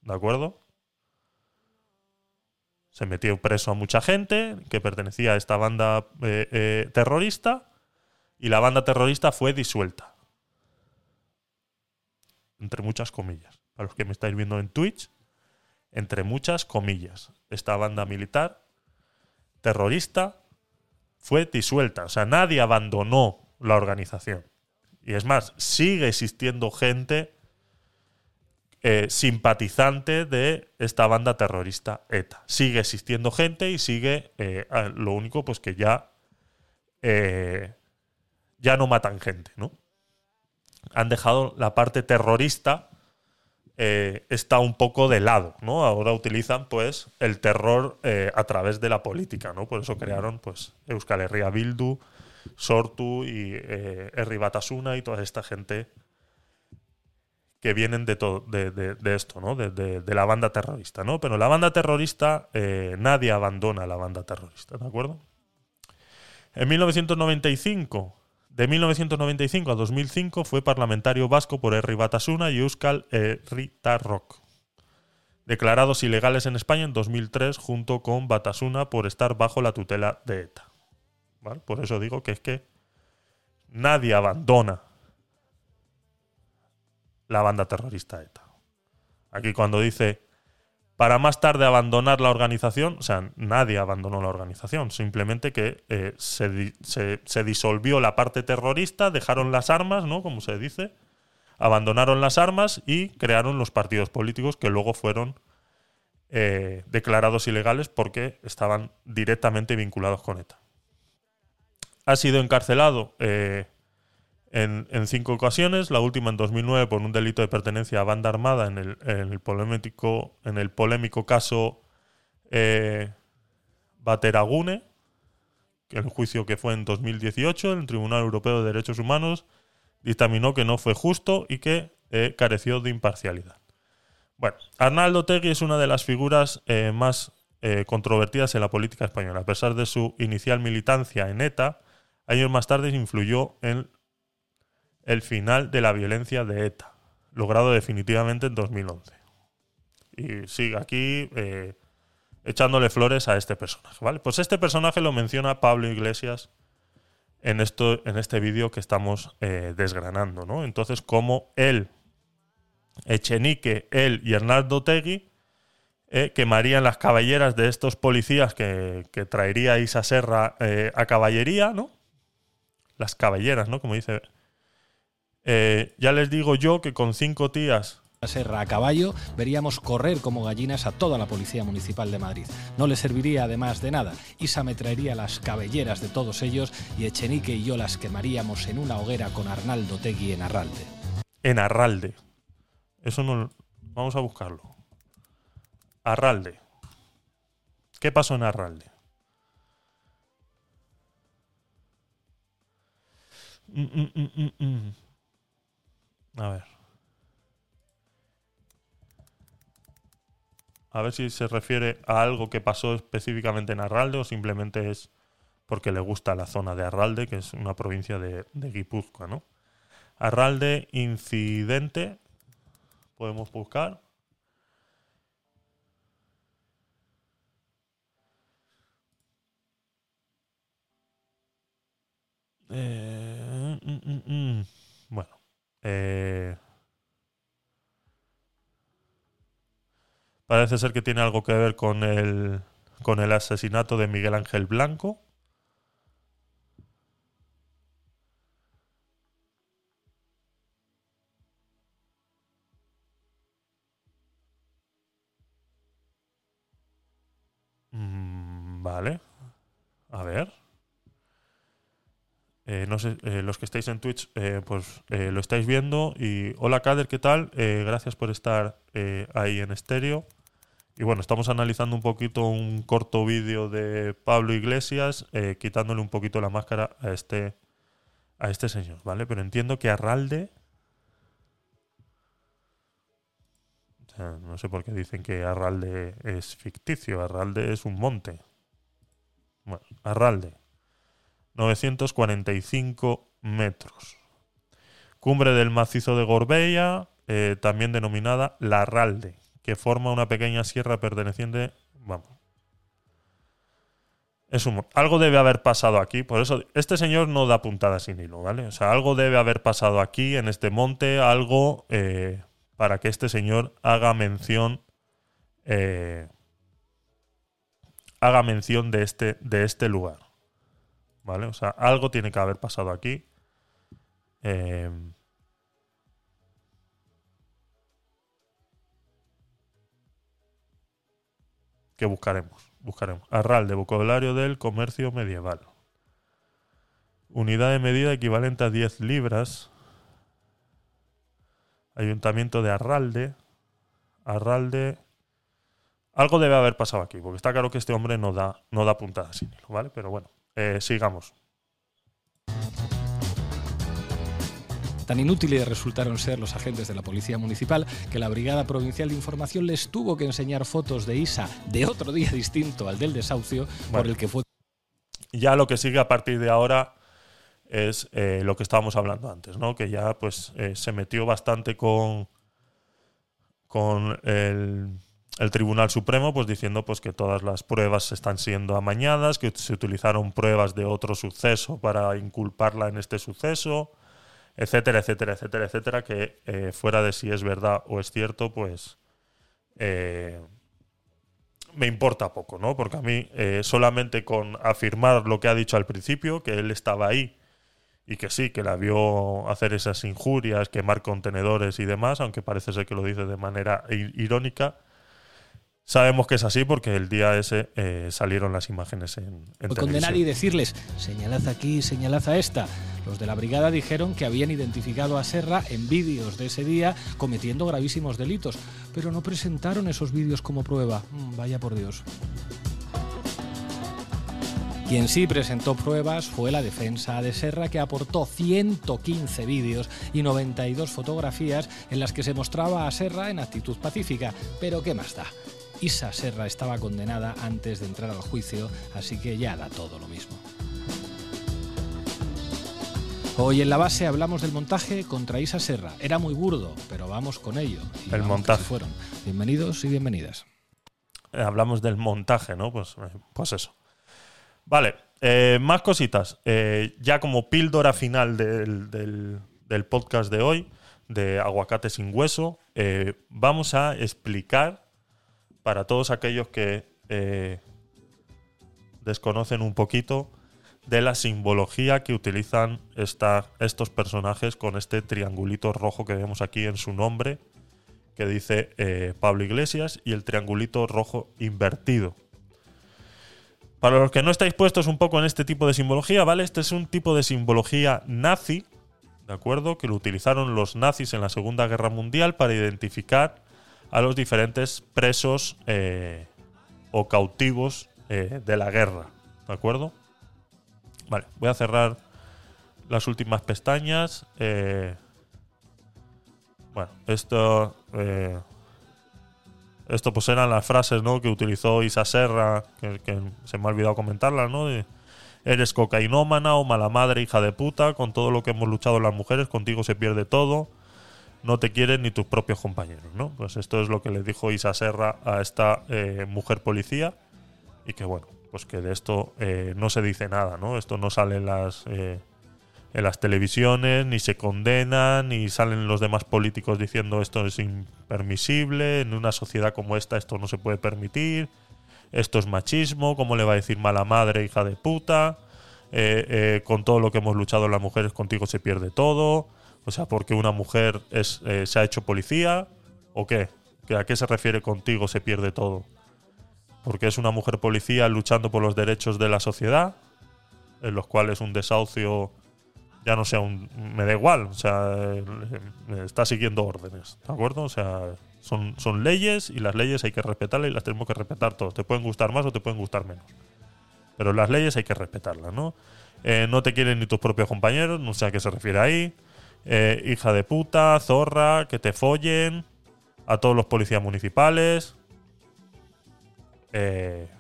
¿De acuerdo? Se metió preso a mucha gente que pertenecía a esta banda eh, eh, terrorista y la banda terrorista fue disuelta. Entre muchas comillas. para los que me estáis viendo en Twitch, entre muchas comillas, esta banda militar terrorista fue disuelta. O sea, nadie abandonó la organización. Y es más, sigue existiendo gente eh, simpatizante de esta banda terrorista ETA. Sigue existiendo gente y sigue... Eh, lo único pues que ya... Eh, ya no matan gente, ¿no? Han dejado la parte terrorista... Eh, está un poco de lado, ¿no? Ahora utilizan pues el terror eh, a través de la política, ¿no? Por eso crearon pues Euskal Herria Bildu, Sortu y eh, Herri Batasuna y toda esta gente que vienen de, to- de, de, de esto, ¿no? De, de, de la banda terrorista, ¿no? Pero la banda terrorista, eh, nadie abandona la banda terrorista, ¿de acuerdo? En mil novecientos noventa y cinco... De mil novecientos noventa y cinco a dos mil cinco fue parlamentario vasco por Herri Batasuna y Euskal Herritarrok, declarados ilegales en España en dos mil tres junto con Batasuna por estar bajo la tutela de ETA. ¿Vale? Por eso digo que es que nadie abandona la banda terrorista ETA. Aquí cuando dice para más tarde abandonar la organización, o sea, nadie abandonó la organización, simplemente que eh, se, di- se, se disolvió la parte terrorista, dejaron las armas, ¿no? Como se dice, abandonaron las armas y crearon los partidos políticos que luego fueron eh, declarados ilegales porque estaban directamente vinculados con ETA. Ha sido encarcelado eh, En, en cinco ocasiones, la última en dos mil nueve por un delito de pertenencia a banda armada en el, en el, polémico, en el polémico caso eh, Bateragune, el juicio que fue en dos mil dieciocho, el Tribunal Europeo de Derechos Humanos dictaminó que no fue justo y que eh, careció de imparcialidad. Bueno, Arnaldo Otegi es una de las figuras eh, más eh, controvertidas en la política española. A pesar de su inicial militancia en ETA, años más tarde influyó en el final de la violencia de ETA, logrado definitivamente en dos mil once. Y sigue aquí eh, echándole flores a este personaje, ¿vale? Pues este personaje lo menciona Pablo Iglesias en, esto, en este vídeo que estamos eh, desgranando, ¿no? Entonces, como él, Echenique, él y Arnaldo Otegi eh, quemarían las cabelleras de estos policías que, que traería Isa Serra eh, a caballería, ¿no? Las cabelleras, ¿no? Como dice... Eh, ya les digo yo que con cinco tías Serra a caballo veríamos correr como gallinas a toda la policía municipal de Madrid. No les serviría además de nada. Isa me traería las cabelleras de todos ellos y Echenique y yo las quemaríamos en una hoguera con Arnaldo Otegi en Arralde. En Arralde. Eso no... Vamos a buscarlo. Arralde. ¿Qué pasó en Arralde? Mm, mm, mm, mm. A ver. A ver si se refiere a algo que pasó específicamente en Arralde o simplemente es porque le gusta la zona de Arralde, que es una provincia de, de Guipúzcoa, ¿no? Arralde incidente. Podemos buscar. Eh, mm, mm, mm. Bueno. Eh, parece ser que tiene algo que ver con el con el asesinato de Miguel Ángel Blanco. Mm, vale. A ver. Eh, no sé, eh, los que estáis en Twitch, eh, pues eh, lo estáis viendo. Y hola, Kader, ¿qué tal? Eh, gracias por estar eh, ahí en Stereo. Y bueno, estamos analizando un poquito un corto vídeo de Pablo Iglesias, eh, quitándole un poquito la máscara a este, a este señor, ¿vale? Pero entiendo que Arralde... O sea, no sé por qué dicen que Arralde es ficticio. Arralde es un monte. Bueno, Arralde. novecientos cuarenta y cinco metros. Cumbre del macizo de Gorbea, eh, también denominada La Arralde, que forma una pequeña sierra perteneciente... Vamos. Es un, algo debe haber pasado aquí, por eso este señor no da puntada sin hilo, ¿vale? O sea, algo debe haber pasado aquí, en este monte, algo eh, para que este señor haga mención eh, haga mención de este, de este lugar. ¿Vale? O sea, algo tiene que haber pasado aquí. Eh, que buscaremos. Buscaremos. Arralde, vocabulario del comercio medieval. Unidad de medida equivalente a diez libras. Ayuntamiento de Arralde. Arralde. Algo debe haber pasado aquí, porque está claro que este hombre no da, no da puntadas sin hilo, ¿vale? Pero bueno, eh, sigamos. Tan inútiles resultaron ser los agentes de la Policía Municipal que la Brigada Provincial de Información les tuvo que enseñar fotos de Isa de otro día distinto al del desahucio, bueno, por el que fue... Ya lo que sigue a partir de ahora es eh, lo que estábamos hablando antes, ¿no? Que ya pues eh, se metió bastante con, con el, el Tribunal Supremo, pues diciendo pues que todas las pruebas están siendo amañadas, que se utilizaron pruebas de otro suceso para inculparla en este suceso... etcétera, etcétera, etcétera, etcétera, que eh, fuera de si es verdad o es cierto, pues eh, me importa poco, ¿no? Porque a mí eh, solamente con afirmar lo que ha dicho al principio, que él estaba ahí y que sí, que la vio hacer esas injurias, quemar contenedores y demás, aunque parece ser que lo dice de manera irónica, sabemos que es así porque el día ese eh, salieron las imágenes en, en televisión. Condenar y decirles, señalad aquí, señalad a esta. Los de la brigada dijeron que habían identificado a Serra en vídeos de ese día cometiendo gravísimos delitos, pero no presentaron esos vídeos como prueba. Mm, vaya por Dios. Quien sí presentó pruebas fue la defensa de Serra, que aportó ciento quince vídeos y noventa y dos fotografías en las que se mostraba a Serra en actitud pacífica, pero ¿qué más da? Isa Serra estaba condenada antes de entrar al juicio, así que ya da todo lo mismo. Hoy en La Base hablamos del montaje contra Isa Serra. Era muy burdo, pero vamos con ello. Y el montaje. Se fueron. Bienvenidos y bienvenidas. Eh, hablamos del montaje, ¿no? Pues, eh, pues eso. Vale, eh, más cositas. Eh, ya como píldora final del, del, del podcast de hoy, de Aguacate sin Hueso, eh, vamos a explicar... para todos aquellos que eh, desconocen un poquito de la simbología que utilizan esta, estos personajes con este triangulito rojo que vemos aquí en su nombre, que dice eh, Pablo Iglesias, y el triangulito rojo invertido. Para los que no estáis puestos un poco en este tipo de simbología, ¿vale? Este es un tipo de simbología nazi, ¿de acuerdo? Que lo utilizaron los nazis en la Segunda Guerra Mundial para identificar a los diferentes presos eh, o cautivos eh, de la guerra, ¿de acuerdo? Vale, voy a cerrar las últimas pestañas. Eh, bueno, esto, eh, esto pues eran las frases, ¿no?, que utilizó Isa Serra, que, que se me ha olvidado comentarlas, ¿no? De, eres cocainómana o mala madre, hija de puta, con todo lo que hemos luchado las mujeres, contigo se pierde todo. No te quieren ni tus propios compañeros, ¿no? Pues esto es lo que le dijo Isa Serra a esta eh, mujer policía, y que bueno, pues que de esto eh, no se dice nada, ¿no? Esto no sale en las, eh, en las televisiones, ni se condena, ni salen los demás políticos diciendo esto es impermisible, en una sociedad como esta esto no se puede permitir, esto es machismo, ¿cómo le va a decir mala madre, hija de puta? Eh, eh, con todo lo que hemos luchado las mujeres, contigo se pierde todo... O sea, porque una mujer es, eh, se ha hecho policía, ¿o qué? ¿A qué se refiere contigo se pierde todo? ¿Porque es una mujer policía luchando por los derechos de la sociedad? En los cuales un desahucio, ya no sea un... me da igual, o sea, está siguiendo órdenes, ¿de acuerdo? O sea, son, son leyes, y las leyes hay que respetarlas y las tenemos que respetar todos. Te pueden gustar más o te pueden gustar menos. Pero las leyes hay que respetarlas, ¿no? Eh, no te quieren ni tus propios compañeros, no sé a qué se refiere ahí... Eh, hija de puta, zorra, que te follen, a todos los policías municipales. Eh,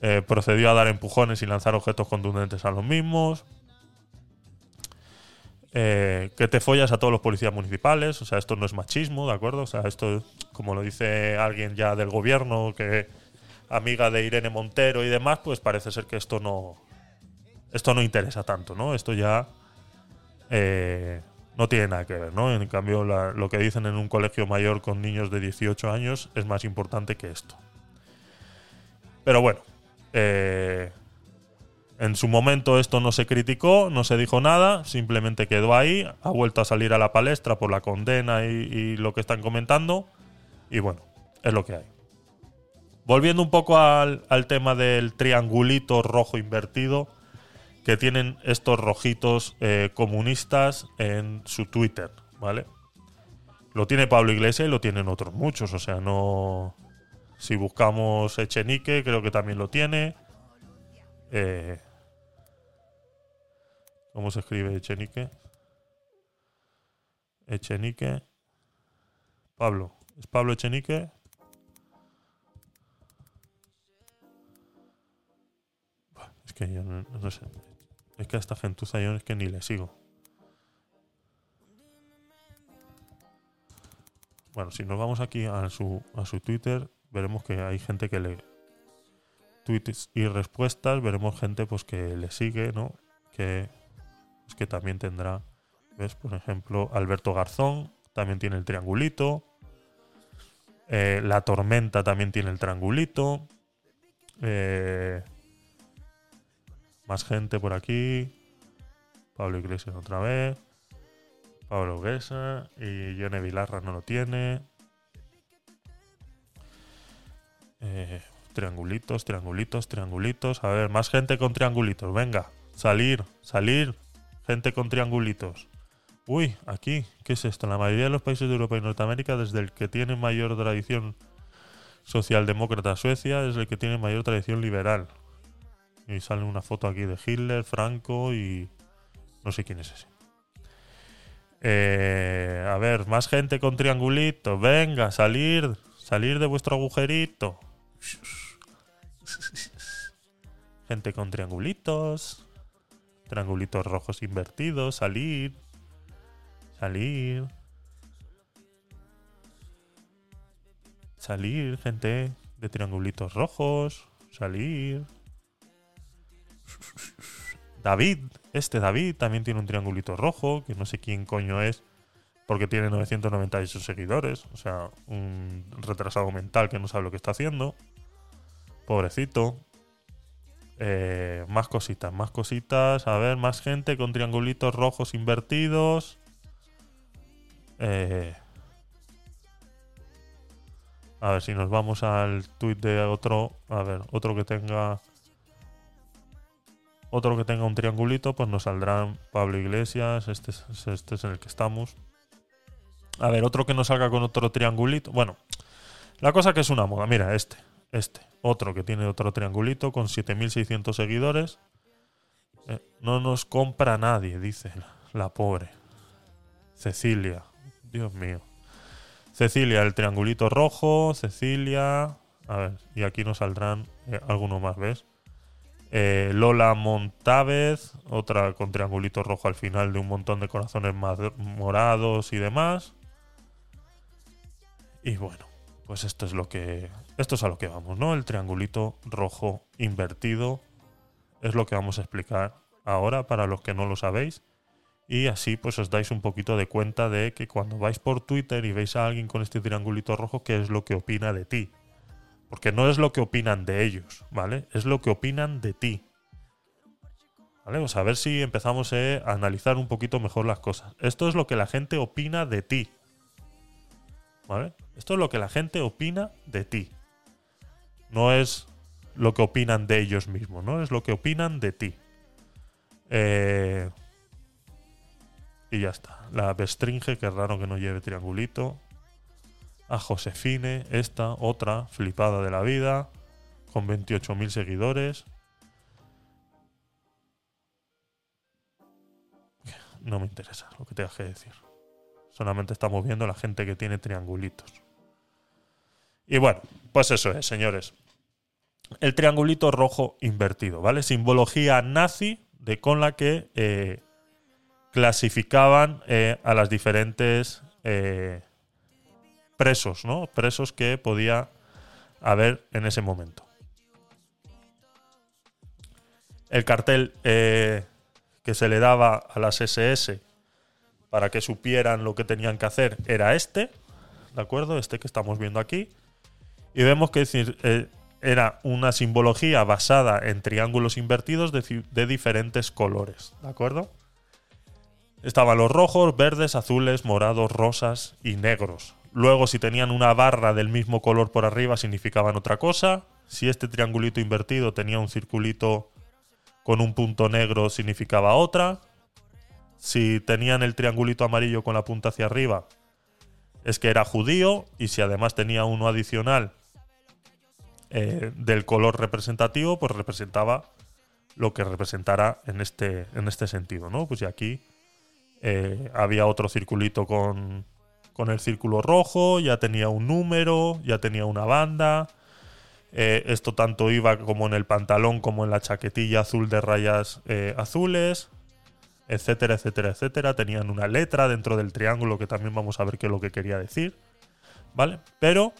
eh, procedió a dar empujones y lanzar objetos contundentes a los mismos. Eh, que te follas a todos los policías municipales. O sea, esto no es machismo, ¿de acuerdo? O sea, esto, como lo dice alguien ya del gobierno, que amiga de Irene Montero y demás, pues parece ser que esto no, esto no interesa tanto, ¿no? Esto ya... Eh, no tiene nada que ver, ¿no? En cambio, la, lo que dicen en un colegio mayor con niños de dieciocho años es más importante que esto. Pero bueno, eh, en su momento esto no se criticó, no se dijo nada, simplemente quedó ahí, ha vuelto a salir a la palestra por la condena y, y lo que están comentando, y bueno, es lo que hay. Volviendo un poco al, al tema del triangulito rojo invertido que tienen estos rojitos eh, comunistas en su Twitter, ¿vale? Lo tiene Pablo Iglesias y lo tienen otros muchos, o sea, no... Si buscamos Echenique, creo que también lo tiene. Eh, ¿Cómo se escribe Echenique? Echenique. Pablo. ¿Es Pablo Echenique? Bueno, es que yo no, no sé. Es que a esta gentuza yo es que ni le sigo. Bueno, si nos vamos aquí a su, a su Twitter, veremos que hay gente que le... Tweets y respuestas, veremos gente pues que le sigue, ¿no? Que, pues, que también tendrá, ¿ves? Por ejemplo, Alberto Garzón también tiene el triangulito. Eh, La Tormenta también tiene el triangulito. Eh, más gente por aquí. Pablo Iglesias otra vez. Pablo Guesa y Yone Vilarra no lo tiene. Eh, triangulitos, triangulitos, triangulitos. A ver, más gente con triangulitos. Venga, salir, salir. Gente con triangulitos. Uy, aquí, ¿qué es esto? En la mayoría de los países de Europa y Norteamérica, desde el que tiene mayor tradición socialdemócrata, Suecia, es el que tiene mayor tradición liberal. Y sale una foto aquí de Hitler, Franco y... no sé quién es ese. Eh, a ver, más gente con triangulitos. Venga, salir, salir de vuestro agujerito. Gente con triangulitos, triangulitos rojos invertidos, salir, salir, salir, gente de triangulitos rojos, salir. David, este David también tiene un triangulito rojo, que no sé quién coño es, porque tiene novecientos noventa y ocho seguidores, o sea, un retrasado mental que no sabe lo que está haciendo. Pobrecito. Eh, más cositas, más cositas. A ver, más gente con triangulitos rojos invertidos. Eh, a ver, si nos vamos al tuit de otro... A ver, otro que tenga... Otro que tenga un triangulito, pues nos saldrán Pablo Iglesias. Este es, este es en el que estamos. A ver, otro que nos salga con otro triangulito. Bueno, la cosa que es una moda. Mira, este. Este, otro que tiene otro triangulito con siete mil seiscientos seguidores. Eh, no nos compra nadie, dice la pobre Cecilia. Dios mío. Cecilia, el triangulito rojo. Cecilia. A ver, y aquí nos saldrán eh, algunos más, ¿ves? Eh, Lola Montávez, otra con triangulito rojo al final de un montón de corazones morados y demás. Y bueno, pues esto es lo que... Esto es a lo que vamos, ¿no? El triangulito rojo invertido es lo que vamos a explicar ahora para los que no lo sabéis. Y así pues os dais un poquito de cuenta de que cuando vais por Twitter y veis a alguien con este triangulito rojo, ¿qué es lo que opina de ti? Porque no es lo que opinan de ellos, ¿vale? Es lo que opinan de ti. ¿Vale? Pues a ver si empezamos eh, a analizar un poquito mejor las cosas. Esto es lo que la gente opina de ti. ¿Vale? Esto es lo que la gente opina de ti. No es lo que opinan de ellos mismos, ¿no? Es lo que opinan de ti. Eh, y ya está. La Bestringe, que es raro que no lleve triangulito. A Josefine, esta, otra, flipada de la vida, con veintiocho mil seguidores. No me interesa lo que tengas que decir. Solamente estamos viendo la gente que tiene triangulitos. Y bueno, pues eso es, señores. El triangulito rojo invertido, ¿vale? Simbología nazi de con la que eh, clasificaban eh, a las diferentes eh, presos, ¿no? Presos que podía haber en ese momento. El cartel eh, que se le daba a las ese ese para que supieran lo que tenían que hacer era este, ¿de acuerdo? Este que estamos viendo aquí. Y vemos que es decir, eh, era una simbología basada en triángulos invertidos de, de diferentes colores, ¿de acuerdo? Estaban los rojos, verdes, azules, morados, rosas y negros. Luego, si tenían una barra del mismo color por arriba, significaban otra cosa. Si este triangulito invertido tenía un circulito con un punto negro, significaba otra. Si tenían el triangulito amarillo con la punta hacia arriba, es que era judío. Y si además tenía uno adicional eh, del color representativo, pues representaba lo que representara en este, en este sentido, ¿no? Pues y aquí eh, había otro circulito con, con el círculo rojo, ya tenía un número, ya tenía una banda. Eh, esto tanto iba como en el pantalón como en la chaquetilla azul de rayas eh, azules, etcétera, etcétera, etcétera. Tenían una letra dentro del triángulo que también vamos a ver qué es lo que quería decir, ¿vale? Pero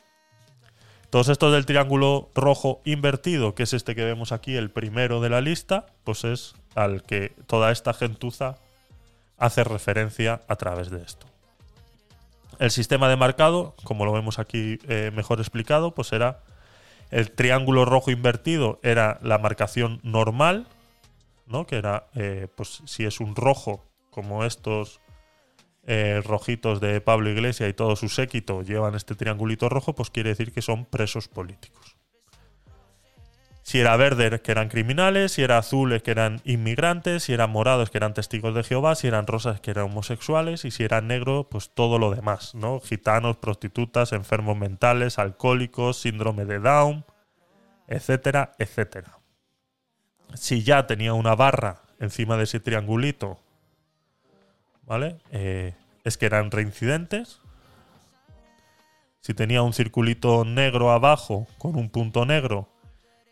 todos estos del triángulo rojo invertido, que es este que vemos aquí, el primero de la lista, pues es al que toda esta gentuza hace referencia a través de esto. El sistema de marcado, como lo vemos aquí eh, mejor explicado, pues era el triángulo rojo invertido, era la marcación normal, ¿no? Que era, eh, pues si es un rojo, como estos eh, rojitos de Pablo Iglesias y todo su séquito llevan este triangulito rojo, pues quiere decir que son presos políticos. Si era verde, que eran criminales; si era azules, que eran inmigrantes; si eran morados, que eran testigos de Jehová; si eran rosas, que eran homosexuales; y si eran negros, pues todo lo demás, ¿no? Gitanos, prostitutas, enfermos mentales, alcohólicos, síndrome de Down, etcétera, etcétera. Si ya tenía una barra encima de ese triangulito, ¿vale? Eh, es que eran reincidentes. Si tenía un circulito negro abajo con un punto negro,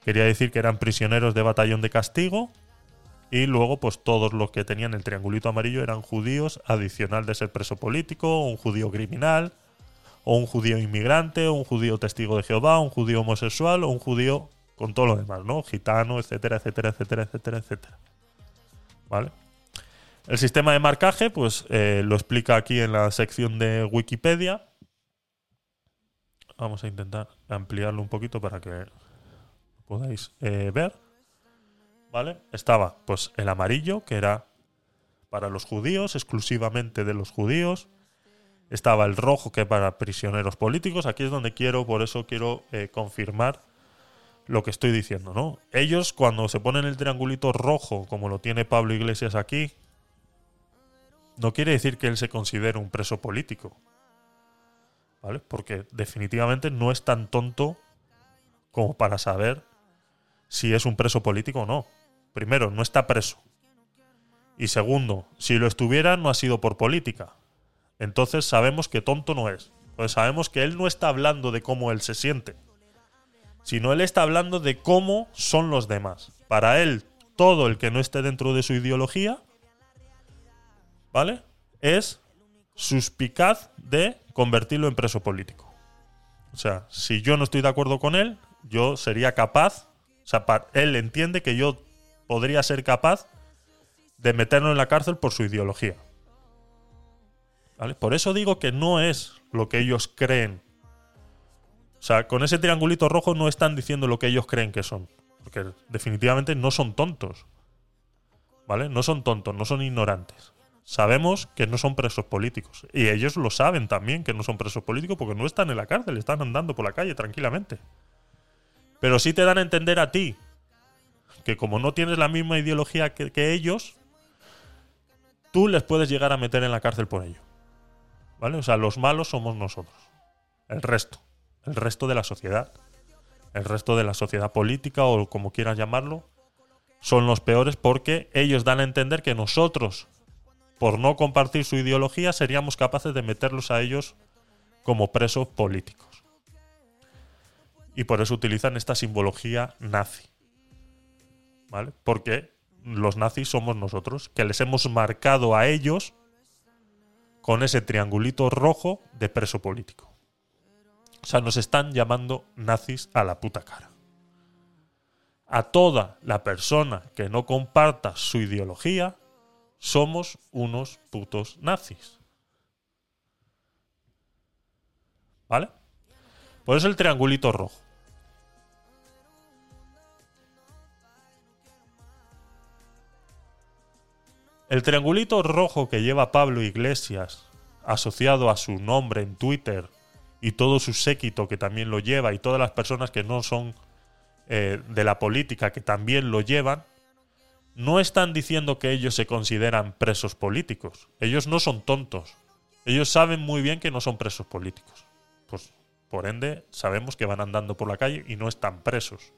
quería decir que eran prisioneros de batallón de castigo. Y luego, pues todos los que tenían el triangulito amarillo eran judíos, adicional de ser preso político, o un judío criminal, o un judío inmigrante, o un judío testigo de Jehová, o un judío homosexual, o un judío con todo lo demás, ¿no? Gitano, etcétera, etcétera, etcétera, etcétera, etcétera. ¿Vale? El sistema de marcaje, pues eh, lo explica aquí en la sección de Wikipedia. Vamos a intentar ampliarlo un poquito para que podáis eh, ver, ¿vale? Estaba pues el amarillo, que era para los judíos, exclusivamente de los judíos. Estaba el rojo, que para prisioneros políticos. Aquí es donde quiero, por eso quiero eh, confirmar lo que estoy diciendo, ¿no? Ellos, cuando se ponen el triangulito rojo, como lo tiene Pablo Iglesias aquí, no quiere decir que él se considere un preso político, ¿vale? Porque definitivamente no es tan tonto como para saber si es un preso político o no. Primero, no está preso. Y segundo, si lo estuviera, no ha sido por política. Entonces sabemos que tonto no es. Pues sabemos que él no está hablando de cómo él se siente, sino él está hablando de cómo son los demás. Para él, todo el que no esté dentro de su ideología, ¿vale?, es suspicaz de convertirlo en preso político. O sea, si yo no estoy de acuerdo con él, yo sería capaz, o sea, para, él entiende que yo podría ser capaz de meterlo en la cárcel por su ideología, ¿vale? Por eso digo que no es lo que ellos creen. O sea, con ese triangulito rojo no están diciendo lo que ellos creen que son, porque definitivamente no son tontos, ¿vale? No son tontos, no son ignorantes. Sabemos que no son presos políticos, y ellos lo saben también, que no son presos políticos, porque no están en la cárcel, están andando por la calle tranquilamente. Pero sí te dan a entender a ti que, como no tienes la misma ideología que, que ellos, tú les puedes llegar a meter en la cárcel por ello, ¿vale? O sea, los malos somos nosotros, el resto. El resto de la sociedad, el resto de la sociedad política, o como quieras llamarlo, son los peores, porque ellos dan a entender que nosotros, por no compartir su ideología, seríamos capaces de meterlos a ellos como presos políticos. Y por eso utilizan esta simbología nazi, ¿vale? Porque los nazis somos nosotros, que les hemos marcado a ellos con ese triangulito rojo de preso político. O sea, nos están llamando nazis a la puta cara. A toda la persona que no comparta su ideología, Somos unos putos nazis. ¿Vale? Por eso el triangulito rojo. El triangulito rojo que lleva Pablo Iglesias, asociado a su nombre en Twitter, y todo su séquito que también lo lleva, y todas las personas que no son eh, de la política que también lo llevan, no están diciendo que ellos se consideran presos políticos. Ellos no son tontos. Ellos saben muy bien que no son presos políticos. Pues, por ende, sabemos que van andando por la calle y no están presos.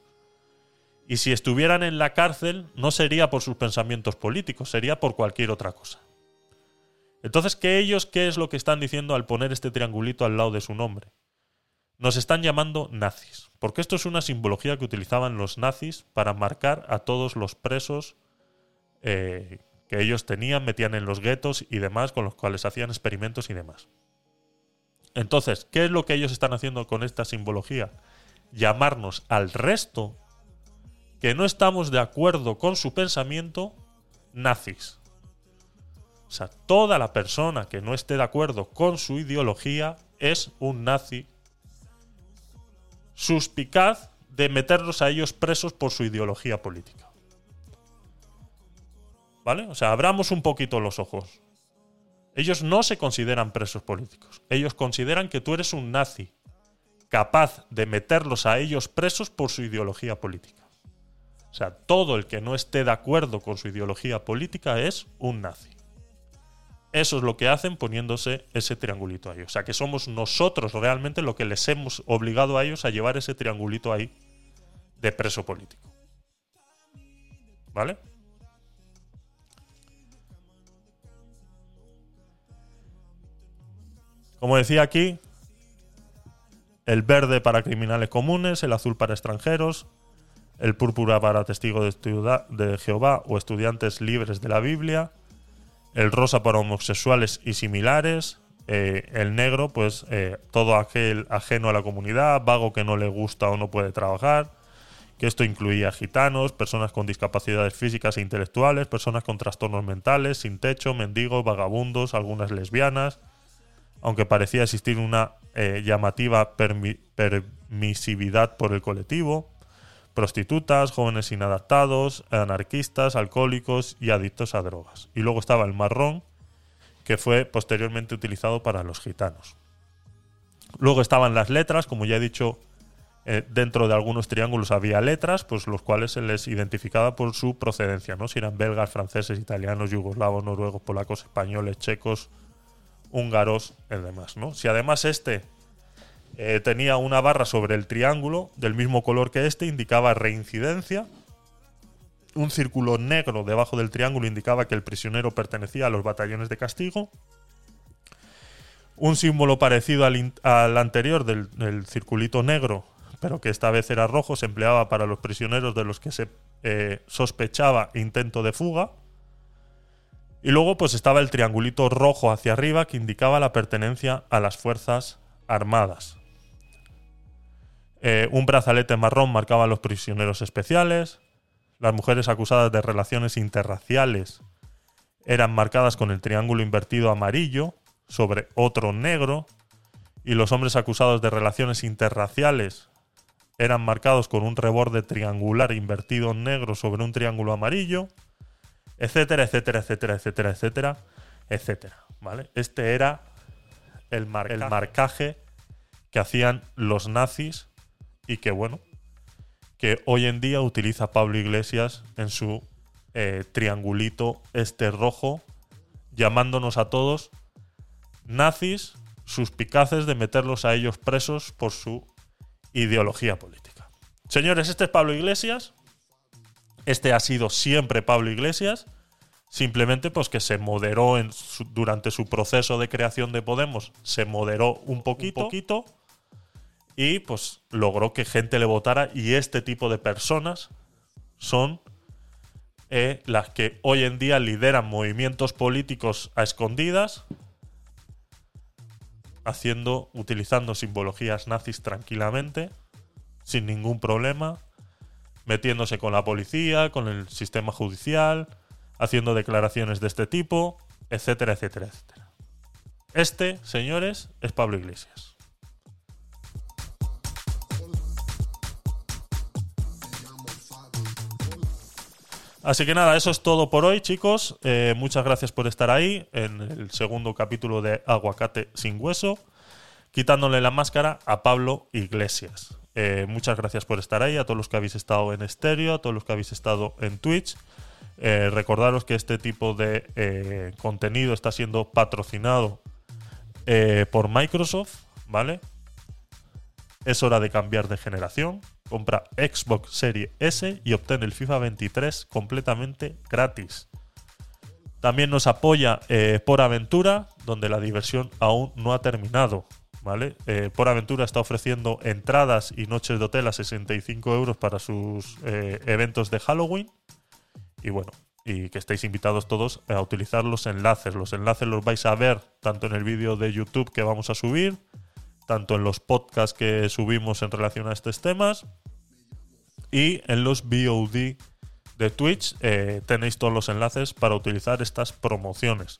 Y si estuvieran en la cárcel, no sería por sus pensamientos políticos, sería por cualquier otra cosa. Entonces, ¿qué ellos qué es lo que están diciendo al poner este triangulito al lado de su nombre? Nos están llamando nazis, porque esto es una simbología que utilizaban los nazis para marcar a todos los presos eh, que ellos tenían, metían en los guetos y demás, con los cuales hacían experimentos y demás. Entonces, ¿qué es lo que ellos están haciendo con esta simbología? Llamarnos al resto que no estamos de acuerdo con su pensamiento nazis. O sea, toda la persona que no esté de acuerdo con su ideología es un nazi suspicaz de meterlos a ellos presos por su ideología política. ¿Vale? O sea, abramos un poquito los ojos. Ellos no se consideran presos políticos. Ellos consideran que tú eres un nazi capaz de meterlos a ellos presos por su ideología política. O sea, todo el que no esté de acuerdo con su ideología política es un nazi. Eso es lo que hacen poniéndose ese triangulito ahí. O sea, que somos nosotros realmente lo que les hemos obligado a ellos a llevar ese triangulito ahí de preso político. ¿Vale? Como decía aquí, el verde para criminales comunes, el azul para extranjeros, el púrpura para testigos de Jehová o estudiantes libres de la Biblia, el rosa para homosexuales y similares, eh, el negro, pues eh, todo aquel ajeno a la comunidad, vago que no le gusta o no puede trabajar, que esto incluía gitanos, personas con discapacidades físicas e intelectuales, personas con trastornos mentales, sin techo, mendigos, vagabundos, algunas lesbianas, aunque parecía existir una eh, llamativa permi- permisividad por el colectivo, prostitutas, jóvenes inadaptados, anarquistas, alcohólicos y adictos a drogas. Y luego estaba el marrón, que fue posteriormente utilizado para los gitanos. Luego estaban las letras, como ya he dicho, eh, dentro de algunos triángulos había letras, pues los cuales se les identificaba por su procedencia, ¿no? Si eran belgas, franceses, italianos, yugoslavos, noruegos, polacos, españoles, checos, húngaros, y demás, ¿no? Si además este Eh, tenía una barra sobre el triángulo del mismo color que este, indicaba reincidencia. Un círculo negro debajo del triángulo indicaba que el prisionero pertenecía a los batallones de castigo. Un símbolo parecido al, in- al anterior del, del circulito negro, pero que esta vez era rojo, se empleaba para los prisioneros de los que se eh, sospechaba intento de fuga. Y luego pues estaba el triangulito rojo hacia arriba que indicaba la pertenencia a las fuerzas armadas. Eh, un brazalete marrón marcaba a los prisioneros especiales. Las mujeres acusadas de relaciones interraciales eran marcadas con el triángulo invertido amarillo sobre otro negro, y los hombres acusados de relaciones interraciales eran marcados con un reborde triangular invertido negro sobre un triángulo amarillo, etcétera, etcétera, etcétera, etcétera, etcétera, etcétera. ¿Vale? Este era el marcaje, el marcaje que hacían los nazis. Y que bueno, que hoy en día utiliza Pablo Iglesias en su eh, triangulito este rojo, llamándonos a todos nazis suspicaces de meterlos a ellos presos por su ideología política. Señores, este es Pablo Iglesias. Este ha sido siempre Pablo Iglesias. Simplemente pues que se moderó en su, durante su proceso de creación de Podemos, se moderó un poquito. Un poquito Y pues logró que gente le votara, y este tipo de personas son eh, las que hoy en día lideran movimientos políticos a escondidas, haciendo, utilizando simbologías nazis tranquilamente, sin ningún problema, metiéndose con la policía, con el sistema judicial, haciendo declaraciones de este tipo, etcétera, etcétera, etcétera. Este, señores, es Pablo Iglesias. Así que nada, eso es todo por hoy, chicos. Eh, muchas gracias por estar ahí en el segundo capítulo de Aguacate sin Hueso, quitándole la máscara a Pablo Iglesias. Eh, muchas gracias por estar ahí, a todos los que habéis estado en Stereo, a todos los que habéis estado en Twitch. Eh, recordaros que este tipo de eh, contenido está siendo patrocinado eh, por Microsoft, ¿vale? Es hora de cambiar de generación. Compra Xbox Series S y obtén el FIFA veintitrés completamente gratis. También nos apoya eh, Por Aventura, donde la diversión aún no ha terminado, ¿vale? Eh, Por Aventura está ofreciendo entradas y noches de hotel a sesenta y cinco euros para sus eh, eventos de Halloween. Y bueno, y que estéis invitados todos a utilizar los enlaces. Los enlaces los vais a ver tanto en el vídeo de YouTube que vamos a subir, tanto en los podcasts que subimos en relación a estos temas y en los V O D de Twitch. Eh, tenéis todos los enlaces para utilizar estas promociones.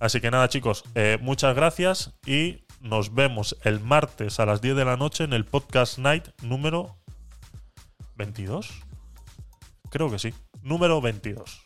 Así que nada, chicos, eh, muchas gracias y nos vemos el martes a las diez de la noche en el Podcast Night número veintidós. Creo que sí, número veintidós.